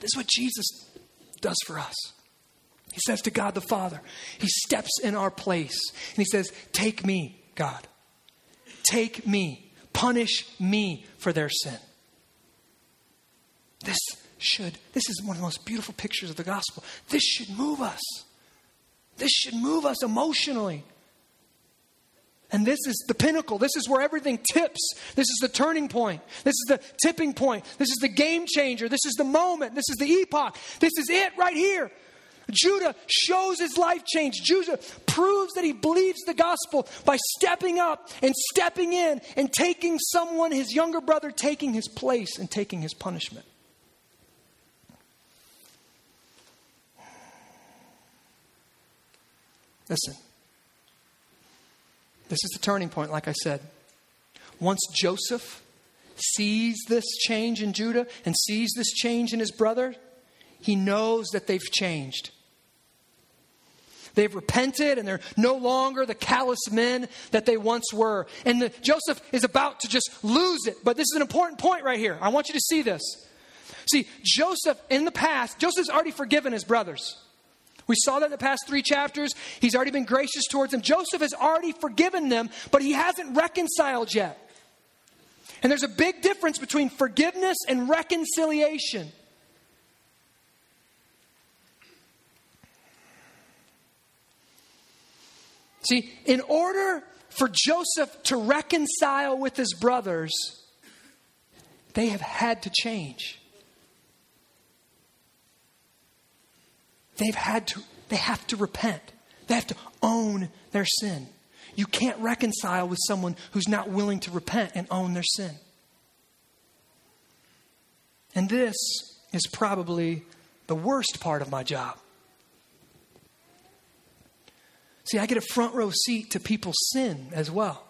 This is what Jesus does for us. He says to God the Father, he steps in our place and he says, take me, God. Take me. Punish me for their sin. This should, this is one of the most beautiful pictures of the gospel. This should move us. This should move us emotionally. And this is the pinnacle. This is where everything tips. This is the turning point. This is the tipping point. This is the game changer. This is the moment. This is the epoch. This is it right here. Judah shows his life change. Judah proves that he believes the gospel by stepping up and stepping in and taking someone, his younger brother, taking his place and taking his punishment. Listen. This is the turning point, like I said. Once Joseph sees this change in Judah and sees this change in his brother, he knows that they've changed. They've repented and they're no longer the callous men that they once were. And the, Joseph is about to just lose it. But this is an important point right here. I want you to see this. See, Joseph in the past, Joseph's already forgiven his brothers. We saw that in the past three chapters. He's already been gracious towards them. Joseph has already forgiven them, but he hasn't reconciled yet. And there's a big difference between forgiveness and reconciliation. See, in order for Joseph to reconcile with his brothers, they have had to change. They've had to, they have to repent. They have to own their sin. You can't reconcile with someone who's not willing to repent and own their sin. And this is probably the worst part of my job. See, I get a front row seat to people's sin as well.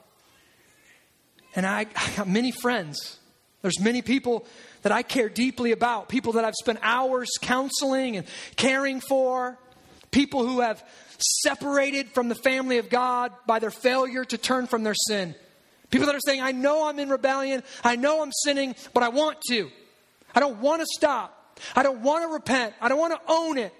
And I, I got many friends. There's many people that I care deeply about, people that I've spent hours counseling and caring for, people who have separated from the family of God by their failure to turn from their sin. People that are saying, I know I'm in rebellion, I know I'm sinning, but I want to. I don't want to stop. I don't want to repent. I don't want to own it.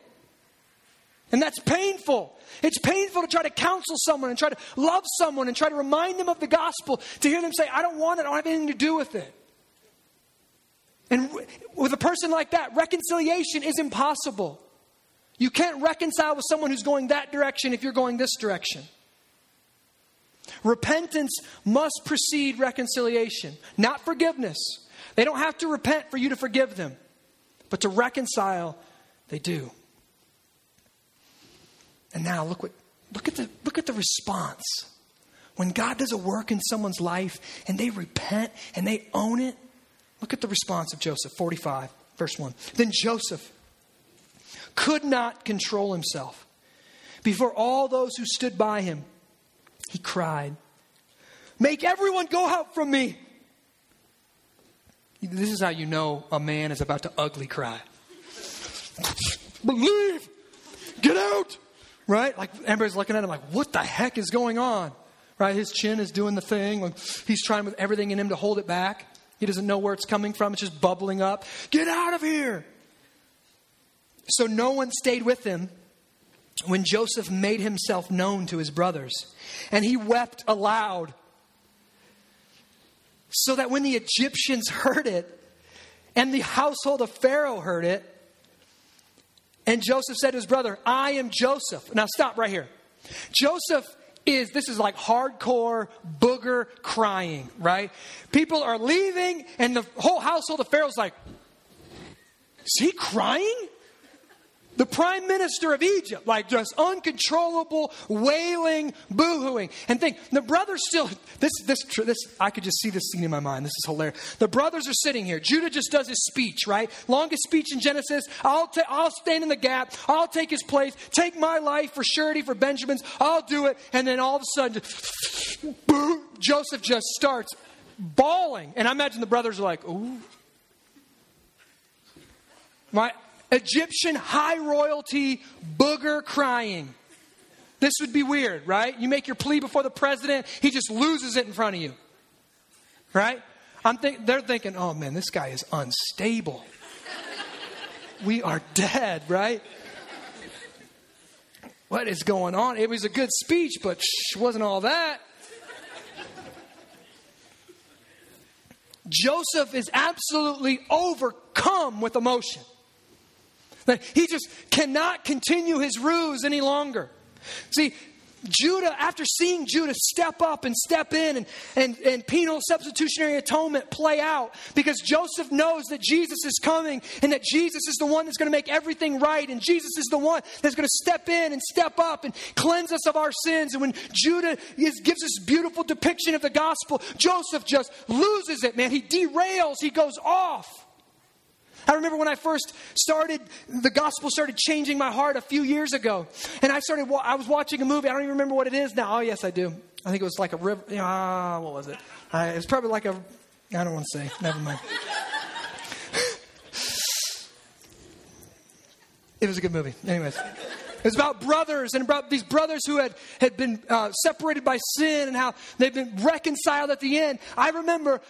And that's painful. It's painful to try to counsel someone and try to love someone and try to remind them of the gospel, to hear them say, I don't want it, I don't have anything to do with it. And with a person like that, reconciliation is impossible. You can't reconcile with someone who's going that direction if you're going this direction. Repentance must precede reconciliation, not forgiveness. They don't have to repent for you to forgive them, but to reconcile, they do. And now look what look at the look at the response. When God does a work in someone's life and they repent and they own it, look at the response of Joseph, forty-five, verse one. Then Joseph could not control himself. Before all those who stood by him, he cried, "Make everyone go out from me." This is how you know a man is about to ugly cry. Believe! Get out! Right? Like, everybody's looking at him like, what the heck is going on? Right? His chin is doing the thing. He's trying with everything in him to hold it back. He doesn't know where it's coming from. It's just bubbling up. Get out of here! So no one stayed with him when Joseph made himself known to his brothers. And he wept aloud, so that when the Egyptians heard it, and the household of Pharaoh heard it, and Joseph said to his brother, "I am Joseph." Now stop right here. Joseph is, this is like hardcore booger crying, right? People are leaving and the whole household of Pharaoh's like, is he crying? The prime minister of Egypt, like just uncontrollable, wailing, boo-hooing. And think, the brothers still, this, this, this, I could just see this scene in my mind. This is hilarious. The brothers are sitting here. Judah just does his speech, right? Longest speech in Genesis. I'll, ta- I'll stand in the gap. I'll take his place. Take my life for surety for Benjamin's. I'll do it. And then all of a sudden, just, boo, Joseph just starts bawling. And I imagine the brothers are like, ooh. My Egyptian high royalty booger crying. This would be weird, right? You make your plea before the president. He just loses it in front of you. Right? I'm think they're thinking, oh man, this guy is unstable. We are dead, right? What is going on? It was a good speech, but shh, wasn't all that. Joseph is absolutely overcome with emotion. He just cannot continue his ruse any longer. See, Judah, after seeing Judah step up and step in and, and, and penal substitutionary atonement play out, because Joseph knows that Jesus is coming and that Jesus is the one that's going to make everything right, and Jesus is the one that's going to step in and step up and cleanse us of our sins. And when Judah is, gives this beautiful depiction of the gospel, Joseph just loses it, man. He derails. He goes off. I remember when I first started, the gospel started changing my heart a few years ago. And I started, I was watching a movie. I don't even remember what it is now. Oh, yes, I do. I think it was like a river. Ah, uh, what was it? Uh, it was probably like a, I don't want to say. Never mind. It was a good movie. Anyways. It was about brothers and about these brothers who had, had been uh, separated by sin and how they've been reconciled at the end. I remember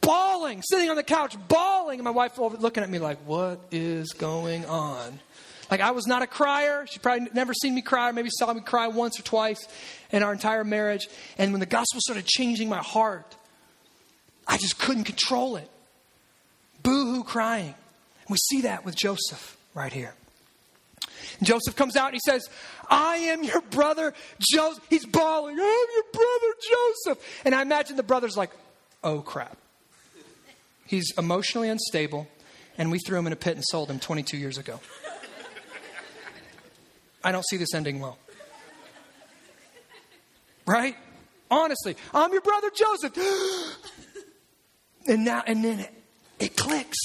bawling, sitting on the couch, bawling. And my wife looking at me like, what is going on? Like, I was not a crier. She probably never seen me cry, or maybe saw me cry once or twice in our entire marriage. And when the gospel started changing my heart, I just couldn't control it. Boo-hoo crying. And we see that with Joseph right here. And Joseph comes out and he says, "I am your brother Joseph." He's bawling, "I am your brother Joseph." And I imagine the brother's like, oh crap. He's emotionally unstable, and we threw him in a pit and sold him twenty-two years ago. I don't see this ending well. Right? Honestly, I'm your brother Joseph. And now, and then it, it clicks.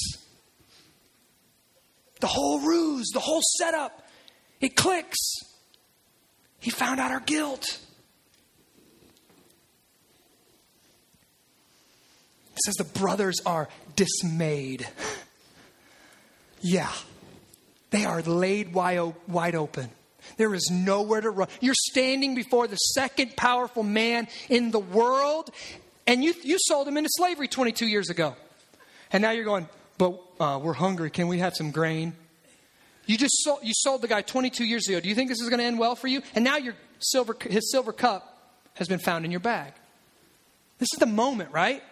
The whole ruse, the whole setup. It clicks. He found out our guilt. It says the brothers are dismayed. Yeah. They are laid wide open. There is nowhere to run. You're standing before the second powerful man in the world, and you, you sold him into slavery twenty-two years ago. And now you're going, but uh, we're hungry. Can we have some grain? You just sold, you sold the guy twenty-two years ago. Do you think this is going to end well for you? And now your silver, his silver cup has been found in your bag. This is the moment, right?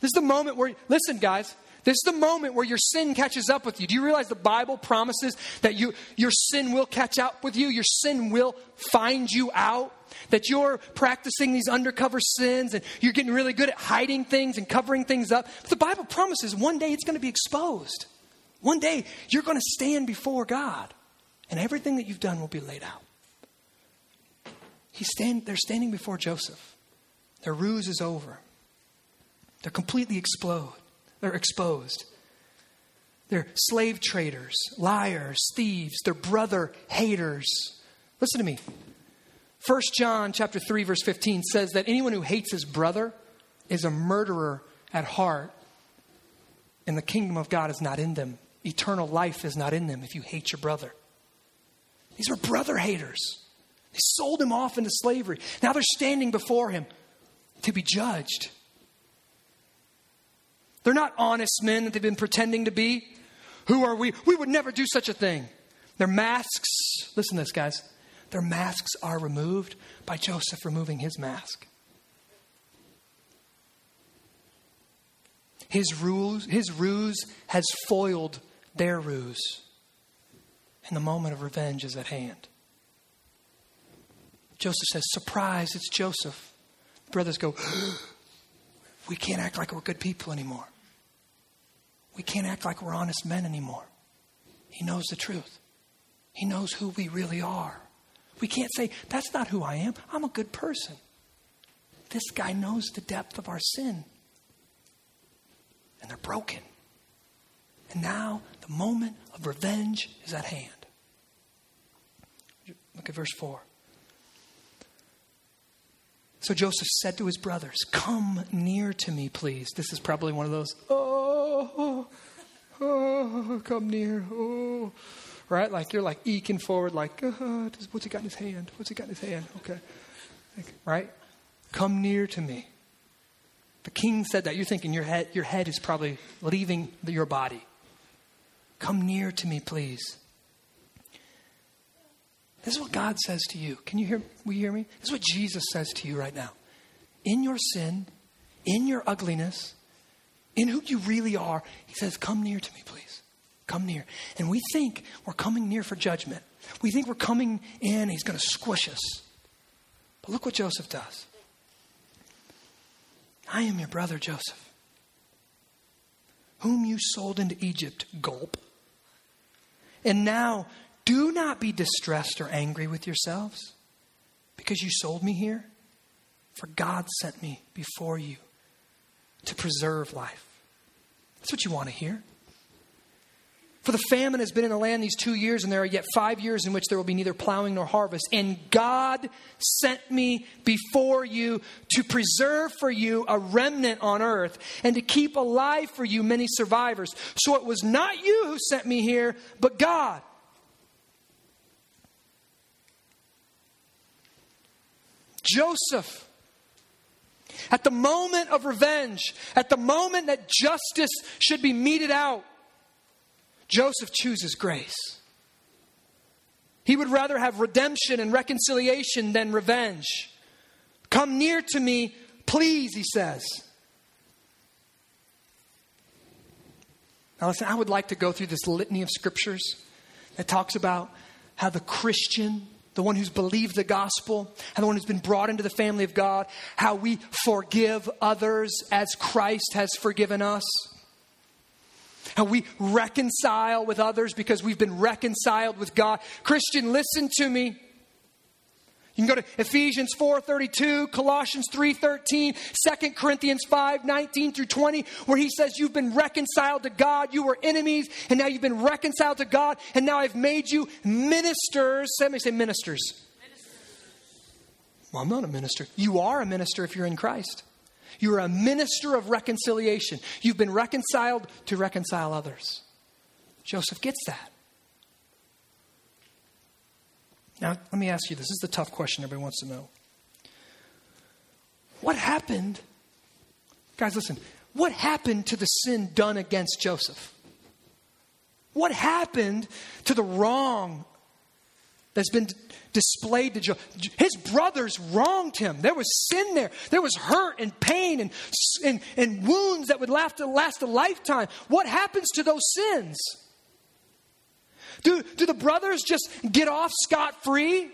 This is the moment where, listen, guys, this is the moment where your sin catches up with you. Do you realize the Bible promises that you, your sin will catch up with you? Your sin will find you out? That you're practicing these undercover sins and you're getting really good at hiding things and covering things up. But the Bible promises one day it's going to be exposed. One day you're going to stand before God and everything that you've done will be laid out. He's stand, they're standing before Joseph. Their ruse is over. They're completely explode. They're exposed. They're slave traders, liars, thieves. They're brother haters. Listen to me. First John chapter three, verse fifteen says that anyone who hates his brother is a murderer at heart. And the kingdom of God is not in them. Eternal life is not in them if you hate your brother. These were brother haters. They sold him off into slavery. Now they're standing before him to be judged. They're not honest men that they've been pretending to be. Who are we? We would never do such a thing. Their masks, listen to this, guys. Their masks are removed by Joseph removing his mask. His ruse, his ruse has foiled their ruse. And the moment of revenge is at hand. Joseph says, surprise, it's Joseph. The brothers go, we can't act like we're good people anymore. We can't act like we're honest men anymore. He knows the truth. He knows who we really are. We can't say, that's not who I am. I'm a good person. This guy knows the depth of our sin. And they're broken. And now the moment of revenge is at hand. Look at verse four. So Joseph said to his brothers, come near to me, please. This is probably one of those, oh, oh, oh come near, oh. Right? Like you're like eking forward, like, oh, what's he got in his hand? What's he got in his hand? Okay. Right? Come near to me. The king said that. You're thinking your head, your head is probably leaving your body. Come near to me, please. This is what God says to you. Can you hear, will you hear me? This is what Jesus says to you right now. In your sin, in your ugliness, in who you really are, he says, come near to me, please. Come near. And we think we're coming near for judgment. We think we're coming in and he's going to squish us. But look what Joseph does. I am your brother, Joseph, whom you sold into Egypt, gulp. And now do not be distressed or angry with yourselves because you sold me here. For God sent me before you to preserve life. That's what you want to hear. For the famine has been in the land these two years, and there are yet five years in which there will be neither plowing nor harvest. And God sent me before you to preserve for you a remnant on earth and to keep alive for you many survivors. So it was not you who sent me here, but God. Joseph, at the moment of revenge, at the moment that justice should be meted out, Joseph chooses grace. He would rather have redemption and reconciliation than revenge. Come near to me, please, he says. Now listen, I would like to go through this litany of scriptures that talks about how the Christian, the one who's believed the gospel, and the one who's been brought into the family of God, how we forgive others as Christ has forgiven us. How we reconcile with others because we've been reconciled with God. Christian, listen to me. You can go to Ephesians four thirty-two, Colossians three thirteen, Second Corinthians five nineteen through twenty, where he says you've been reconciled to God. You were enemies, and now you've been reconciled to God, and now I've made you ministers. Somebody say ministers. Ministers. Well, I'm not a minister. You are a minister if you're in Christ. You are a minister of reconciliation. You've been reconciled to reconcile others. Joseph gets that. Now, let me ask you this. This is the tough question everybody wants to know. What happened? Guys, listen. What happened to the sin done against Joseph? What happened to the wrong that's been displayed to Joseph? His brothers wronged him. There was sin there. There was hurt and pain and, and, and wounds that would last a, last a lifetime. What happens to those sins? Do, do the brothers just get off scot-free?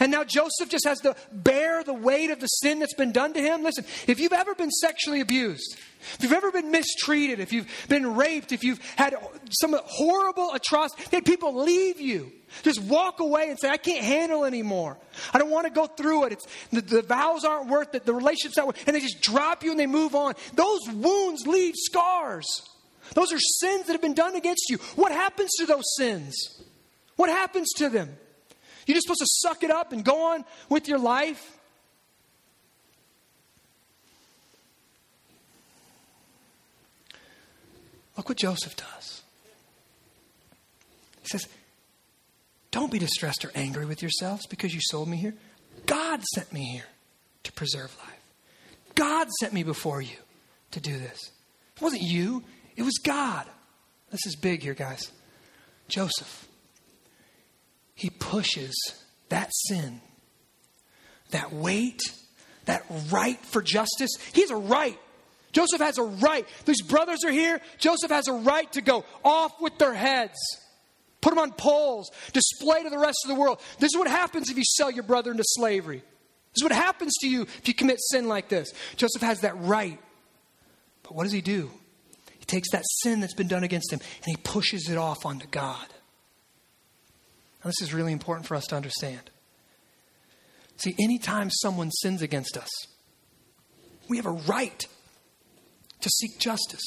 And now Joseph just has to bear the weight of the sin that's been done to him. Listen, if you've ever been sexually abused, if you've ever been mistreated, if you've been raped, if you've had some horrible atrocity, had people leave you, just walk away and say, I can't handle anymore. I don't want to go through it. It's, the, the vows aren't worth it. The relationship's not worth it. And they just drop you and they move on. Those wounds leave scars. Those are sins that have been done against you. What happens to those sins? What happens to them? You're just supposed to suck it up and go on with your life? Look what Joseph does. He says, don't be distressed or angry with yourselves because you sold me here. God sent me here to preserve life. God sent me before you to do this. It wasn't you. It was God. This is big here, guys. Joseph, he pushes that sin, that weight, that right for justice. He has a right. Joseph has a right. These brothers are here. Joseph has a right to go off with their heads. Put them on poles. Display to the rest of the world. This is what happens if you sell your brother into slavery. This is what happens to you if you commit sin like this. Joseph has that right. But what does he do? He takes that sin that's been done against him and he pushes it off onto God. Now, this is really important for us to understand. See, anytime someone sins against us, we have a right to seek justice.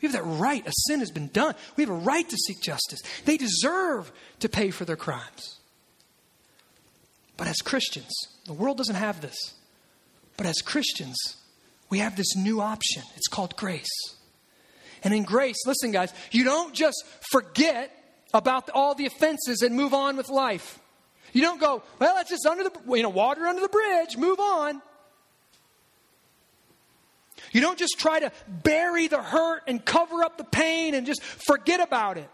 We have that right. A sin has been done. We have a right to seek justice. They deserve to pay for their crimes. But as Christians, the world doesn't have this. But as Christians, we have this new option. It's called grace. And in grace, listen, guys, you don't just forget about all the offenses and move on with life. You don't go, well, that's just under the, you know, water under the bridge, move on. You don't just try to bury the hurt and cover up the pain and just forget about it.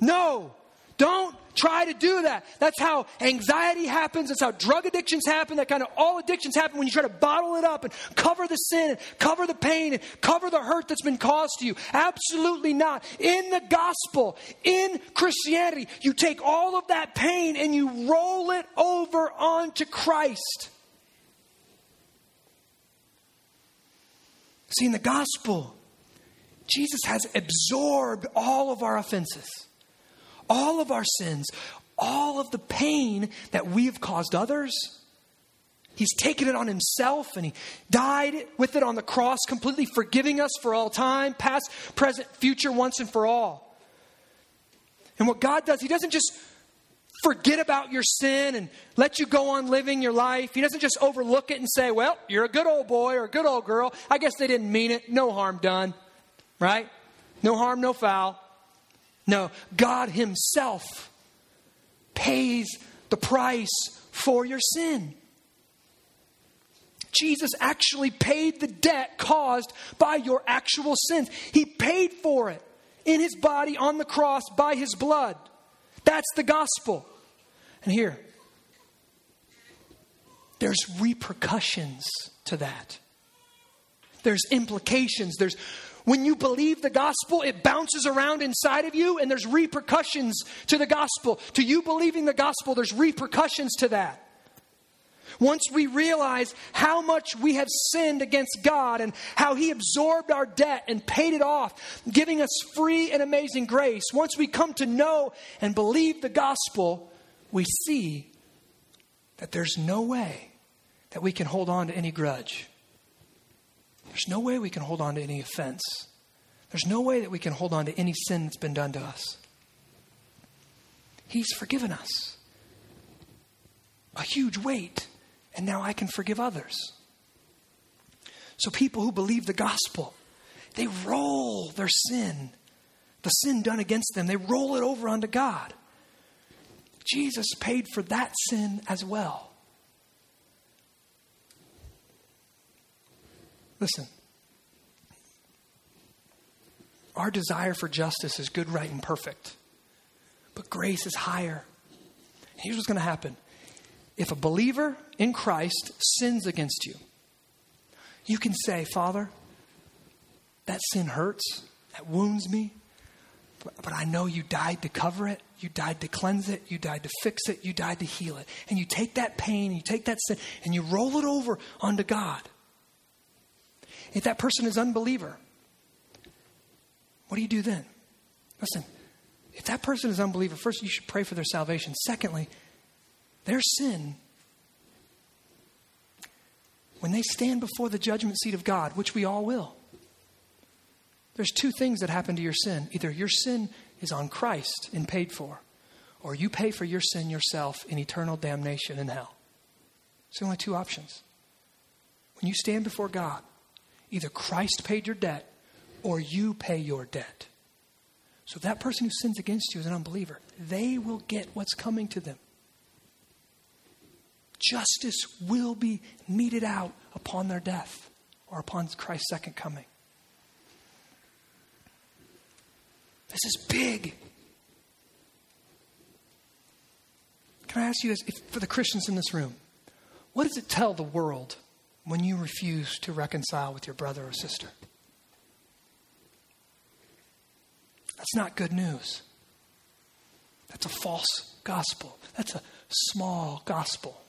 No, don't try to do that. That's how anxiety happens. That's how drug addictions happen. That kind of all addictions happen when you try to bottle it up and cover the sin, and cover the pain, and cover the hurt that's been caused to you. Absolutely not. In the gospel, in Christianity, you take all of that pain and you roll it over onto Christ. See, in the gospel, Jesus has absorbed all of our offenses, all of our sins, all of the pain that we have caused others. He's taken it on himself and he died with it on the cross, completely forgiving us for all time, past, present, future, once and for all. And what God does, he doesn't just forget about your sin and let you go on living your life. He doesn't just overlook it and say, well, you're a good old boy or a good old girl. I guess they didn't mean it. No harm done, right? No harm, no foul. No, God himself pays the price for your sin. Jesus actually paid the debt caused by your actual sins. He paid for it in his body on the cross by his blood. That's the gospel. And here, there's repercussions to that. There's implications. There's, when you believe the gospel, it bounces around inside of you, and there's repercussions to the gospel. To you believing the gospel, there's repercussions to that. Once we realize how much we have sinned against God and how he absorbed our debt and paid it off, giving us free and amazing grace, once we come to know and believe the gospel, we see that there's no way that we can hold on to any grudge. There's no way we can hold on to any offense. There's no way that we can hold on to any sin that's been done to us. He's forgiven us a huge weight. And now I can forgive others. So people who believe the gospel, they roll their sin, the sin done against them, they roll it over onto God. Jesus paid for that sin as well. Listen, our desire for justice is good, right, and perfect. But grace is higher. Here's what's going to happen. If a believer in Christ sins against you, you can say, Father, that sin hurts, that wounds me, But, but I know you died to cover it. You died to cleanse it. You died to fix it. You died to heal it. And you take that pain, and you take that sin, and you roll it over onto God. If that person is an unbeliever, what do you do then? Listen, if that person is an unbeliever, first, you should pray for their salvation. Secondly, their sin, when they stand before the judgment seat of God, which we all will, there's two things that happen to your sin. Either your sin is on Christ and paid for, or you pay for your sin yourself in eternal damnation in hell. It's the only two options. When you stand before God, either Christ paid your debt or you pay your debt. So that person who sins against you is an unbeliever. They will get what's coming to them. Justice will be meted out upon their death or upon Christ's second coming. This is big. Can I ask you this, if, for the Christians in this room, what does it tell the world when you refuse to reconcile with your brother or sister? That's not good news. That's a false gospel. That's a small gospel.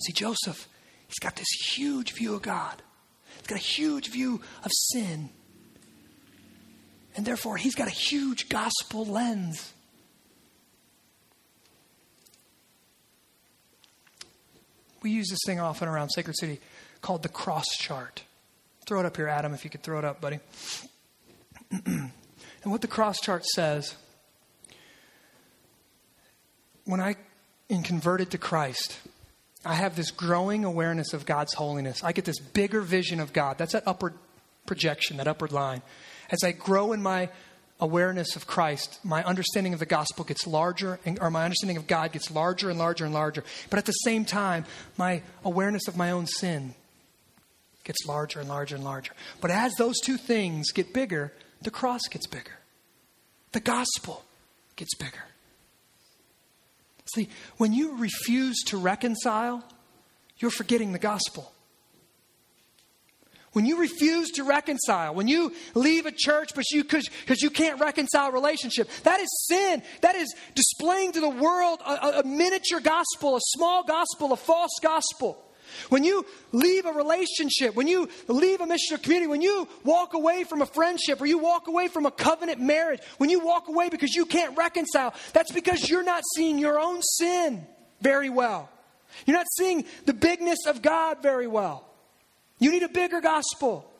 See, Joseph, he's got this huge view of God. He's got a huge view of sin. And therefore, he's got a huge gospel lens. We use this thing often around Sacred City called the cross chart. Throw it up here, Adam, if you could throw it up, buddy. And what the cross chart says, when I am converted to Christ, I have this growing awareness of God's holiness. I get this bigger vision of God. That's that upward projection, that upward line. As I grow in my awareness of Christ, my understanding of the gospel gets larger, and, or my understanding of God gets larger and larger and larger. But at the same time, my awareness of my own sin gets larger and larger and larger. But as those two things get bigger, the cross gets bigger. The gospel gets bigger. See, when you refuse to reconcile, you're forgetting the gospel. When you refuse to reconcile, when you leave a church because you, because you can't reconcile relationship, that is sin. That is displaying to the world a, a miniature gospel, a small gospel, a false gospel. When you leave a relationship, when you leave a missional community, when you walk away from a friendship or you walk away from a covenant marriage, when you walk away because you can't reconcile, that's because you're not seeing your own sin very well. You're not seeing the bigness of God very well. You need a bigger gospel.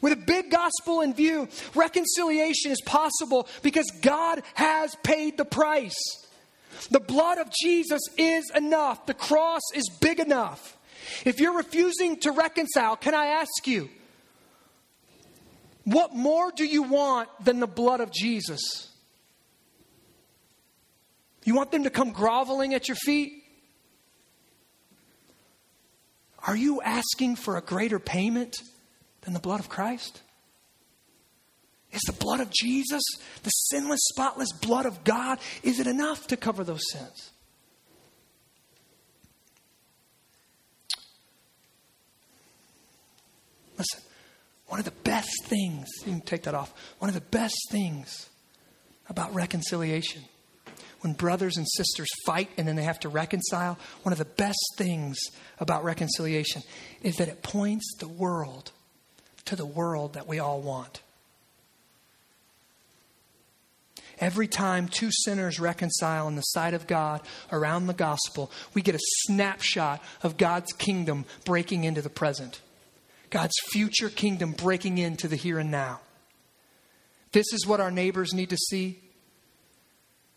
With a big gospel in view, reconciliation is possible because God has paid the price. The blood of Jesus is enough. The cross is big enough. If you're refusing to reconcile, can I ask you, what more do you want than the blood of Jesus? You want them to come groveling at your feet? Are you asking for a greater payment than the blood of Christ? Is the blood of Jesus, the sinless, spotless blood of God, is it enough to cover those sins? Listen, one of the best things, you can take that off, one of the best things about reconciliation, when brothers and sisters fight and then they have to reconcile, one of the best things about reconciliation is that it points the world to the world that we all want. Every time two sinners reconcile in the sight of God around the gospel, we get a snapshot of God's kingdom breaking into the present. God's future kingdom breaking into the here and now. This is what our neighbors need to see.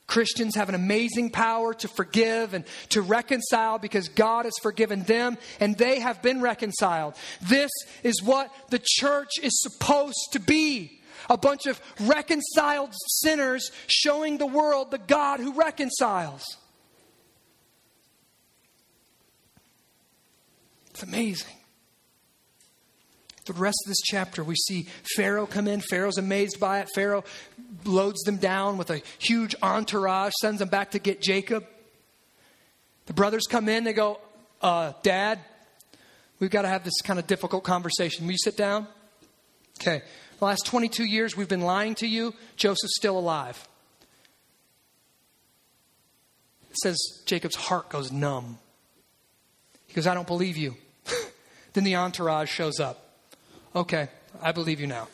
Christians have an amazing power to forgive and to reconcile because God has forgiven them and they have been reconciled. This is what the church is supposed to be. A bunch of reconciled sinners showing the world the God who reconciles. It's amazing. The rest of this chapter, we see Pharaoh come in. Pharaoh's amazed by it. Pharaoh loads them down with a huge entourage, sends them back to get Jacob. The brothers come in. They go, uh, Dad, we've got to have this kind of difficult conversation. Will you sit down? Okay. The last twenty-two years we've been lying to you. Joseph's still alive. It says Jacob's heart goes numb. He goes, I don't believe you. Then the entourage shows up. Okay, I believe you now.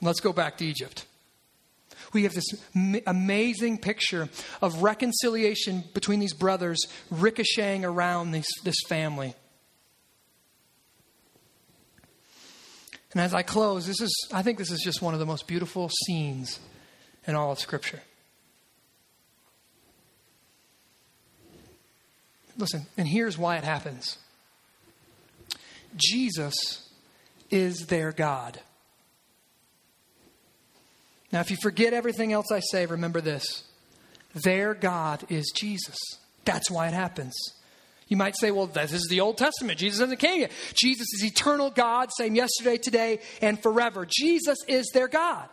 Let's go back to Egypt. We have this m- amazing picture of reconciliation between these brothers ricocheting around these, this family. And as I close, this is, I think this is just one of the most beautiful scenes in all of Scripture. Listen, and here's why it happens. Jesus is their God. Now, if you forget everything else I say, remember this. Their God is Jesus. That's why it happens. You might say, well, this is the Old Testament. Jesus hasn't came yet. Jesus is eternal God, same yesterday, today, and forever. Jesus is their God.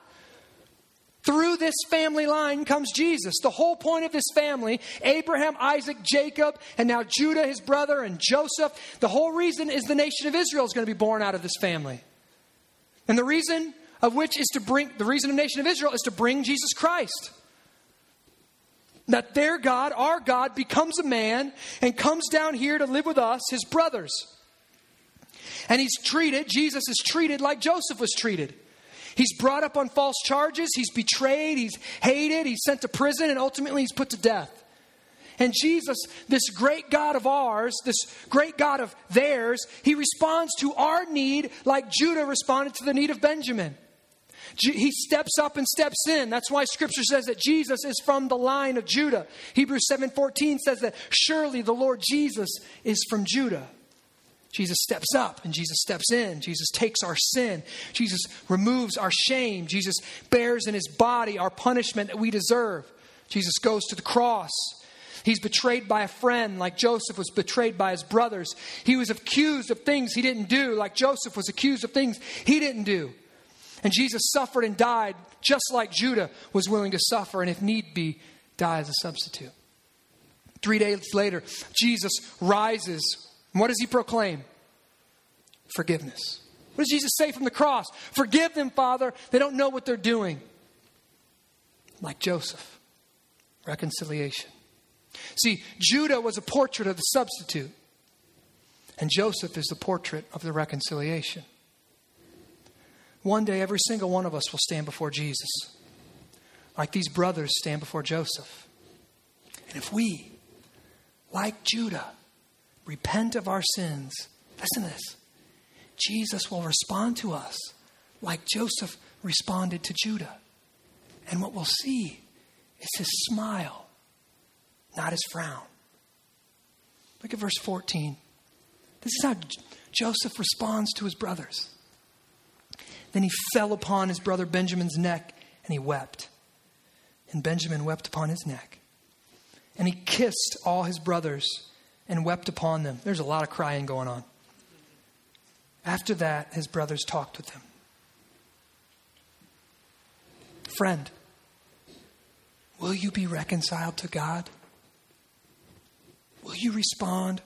Through this family line comes Jesus. The whole point of this family, Abraham, Isaac, Jacob, and now Judah, his brother, and Joseph. The whole reason is the nation of Israel is going to be born out of this family. And the reason of which is to bring, the reason of the nation of Israel is to bring Jesus Christ. That their God, our God, becomes a man and comes down here to live with us, his brothers. And he's treated, Jesus is treated like Joseph was treated. He's brought up on false charges. He's betrayed. He's hated. He's sent to prison. And ultimately, he's put to death. And Jesus, this great God of ours, this great God of theirs, he responds to our need like Judah responded to the need of Benjamin. He steps up and steps in. That's why Scripture says that Jesus is from the line of Judah. Hebrews seven fourteen says that surely the Lord Jesus is from Judah. Jesus steps up and Jesus steps in. Jesus takes our sin. Jesus removes our shame. Jesus bears in his body our punishment that we deserve. Jesus goes to the cross. He's betrayed by a friend like Joseph was betrayed by his brothers. He was accused of things he didn't do like Joseph was accused of things he didn't do. And Jesus suffered and died just like Judah was willing to suffer and if need be, die as a substitute. Three days later, Jesus rises. And what does he proclaim? Forgiveness. What does Jesus say from the cross? Forgive them, Father. They don't know what they're doing. Like Joseph. Reconciliation. See, Judah was a portrait of the substitute. And Joseph is the portrait of the reconciliation. One day, every single one of us will stand before Jesus. Like these brothers stand before Joseph. And if we, like Judah, repent of our sins. Listen to this. Jesus will respond to us like Joseph responded to Judah. And what we'll see is his smile, not his frown. Look at verse fourteen. This is how Joseph responds to his brothers. Then he fell upon his brother Benjamin's neck and he wept. And Benjamin wept upon his neck. And he kissed all his brothers and wept upon them. There's a lot of crying going on. After that, his brothers talked with him. Friend, will you be reconciled to God? Will you respond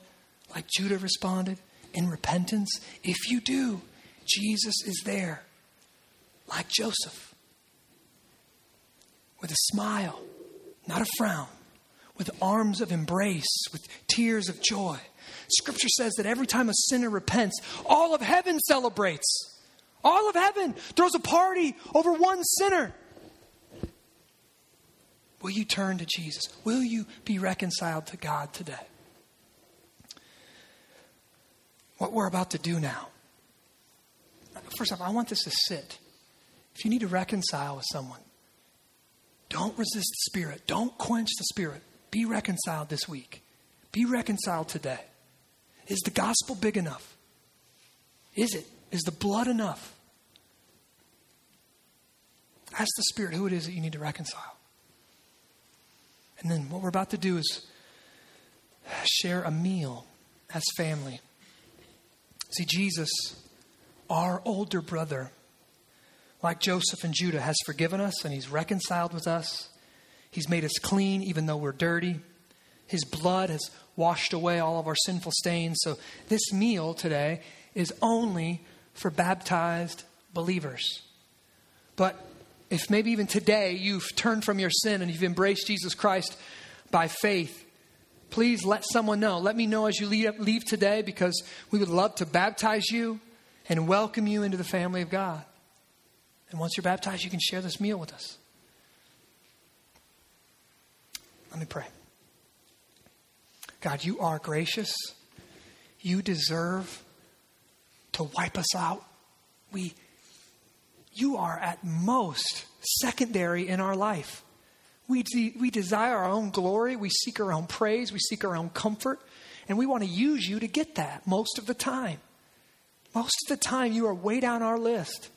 like Judah responded in repentance? If you do, Jesus is there, like Joseph, with a smile, not a frown. With arms of embrace, with tears of joy. Scripture says that every time a sinner repents, all of heaven celebrates. All of heaven throws a party over one sinner. Will you turn to Jesus? Will you be reconciled to God today? What we're about to do now. First off, I want this to sit. If you need to reconcile with someone, don't resist the Spirit. Don't quench the Spirit. Be reconciled this week. Be reconciled today. Is the gospel big enough? Is it? Is the blood enough? Ask the Spirit who it is that you need to reconcile. And then what we're about to do is share a meal as family. See, Jesus, our older brother, like Joseph and Judah, has forgiven us and he's reconciled with us. He's made us clean even though we're dirty. His blood has washed away all of our sinful stains. So this meal today is only for baptized believers. But if maybe even today you've turned from your sin and you've embraced Jesus Christ by faith, please let someone know. Let me know as you leave today, because we would love to baptize you and welcome you into the family of God. And once you're baptized, you can share this meal with us. Let me pray. God, you are gracious. You deserve to wipe us out. We, you are at most secondary in our life. We de- we desire our own glory. We seek our own praise. We seek our own comfort. And we want to use you to get that most of the time. Most of the time, you are way down our list.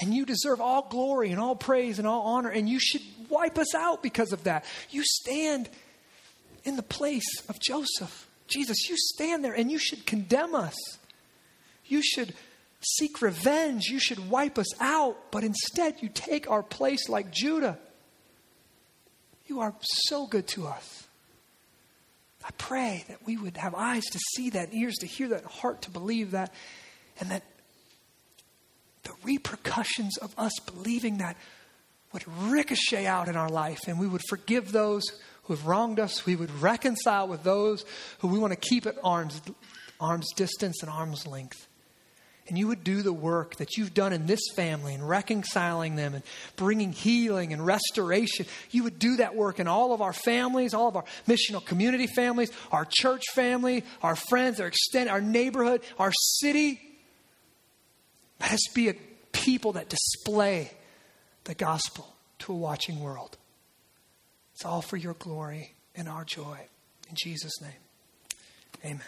And you deserve all glory and all praise and all honor. And you should wipe us out because of that. You stand in the place of Joseph. Jesus, you stand there and you should condemn us. You should seek revenge. You should wipe us out. But instead, you take our place like Judah. You are so good to us. I pray that we would have eyes to see that, ears to hear that, heart to believe that, and that the repercussions of us believing that would ricochet out in our life, and we would forgive those who have wronged us. We would reconcile with those who we want to keep at arm's, arm's distance and arm's length. And you would do the work that you've done in this family and reconciling them and bringing healing and restoration. You would do that work in all of our families, all of our missional community families, our church family, our friends, our extended, our neighborhood, our city. Let us be a people that display the gospel to a watching world. It's all for your glory and our joy. In Jesus' name, amen.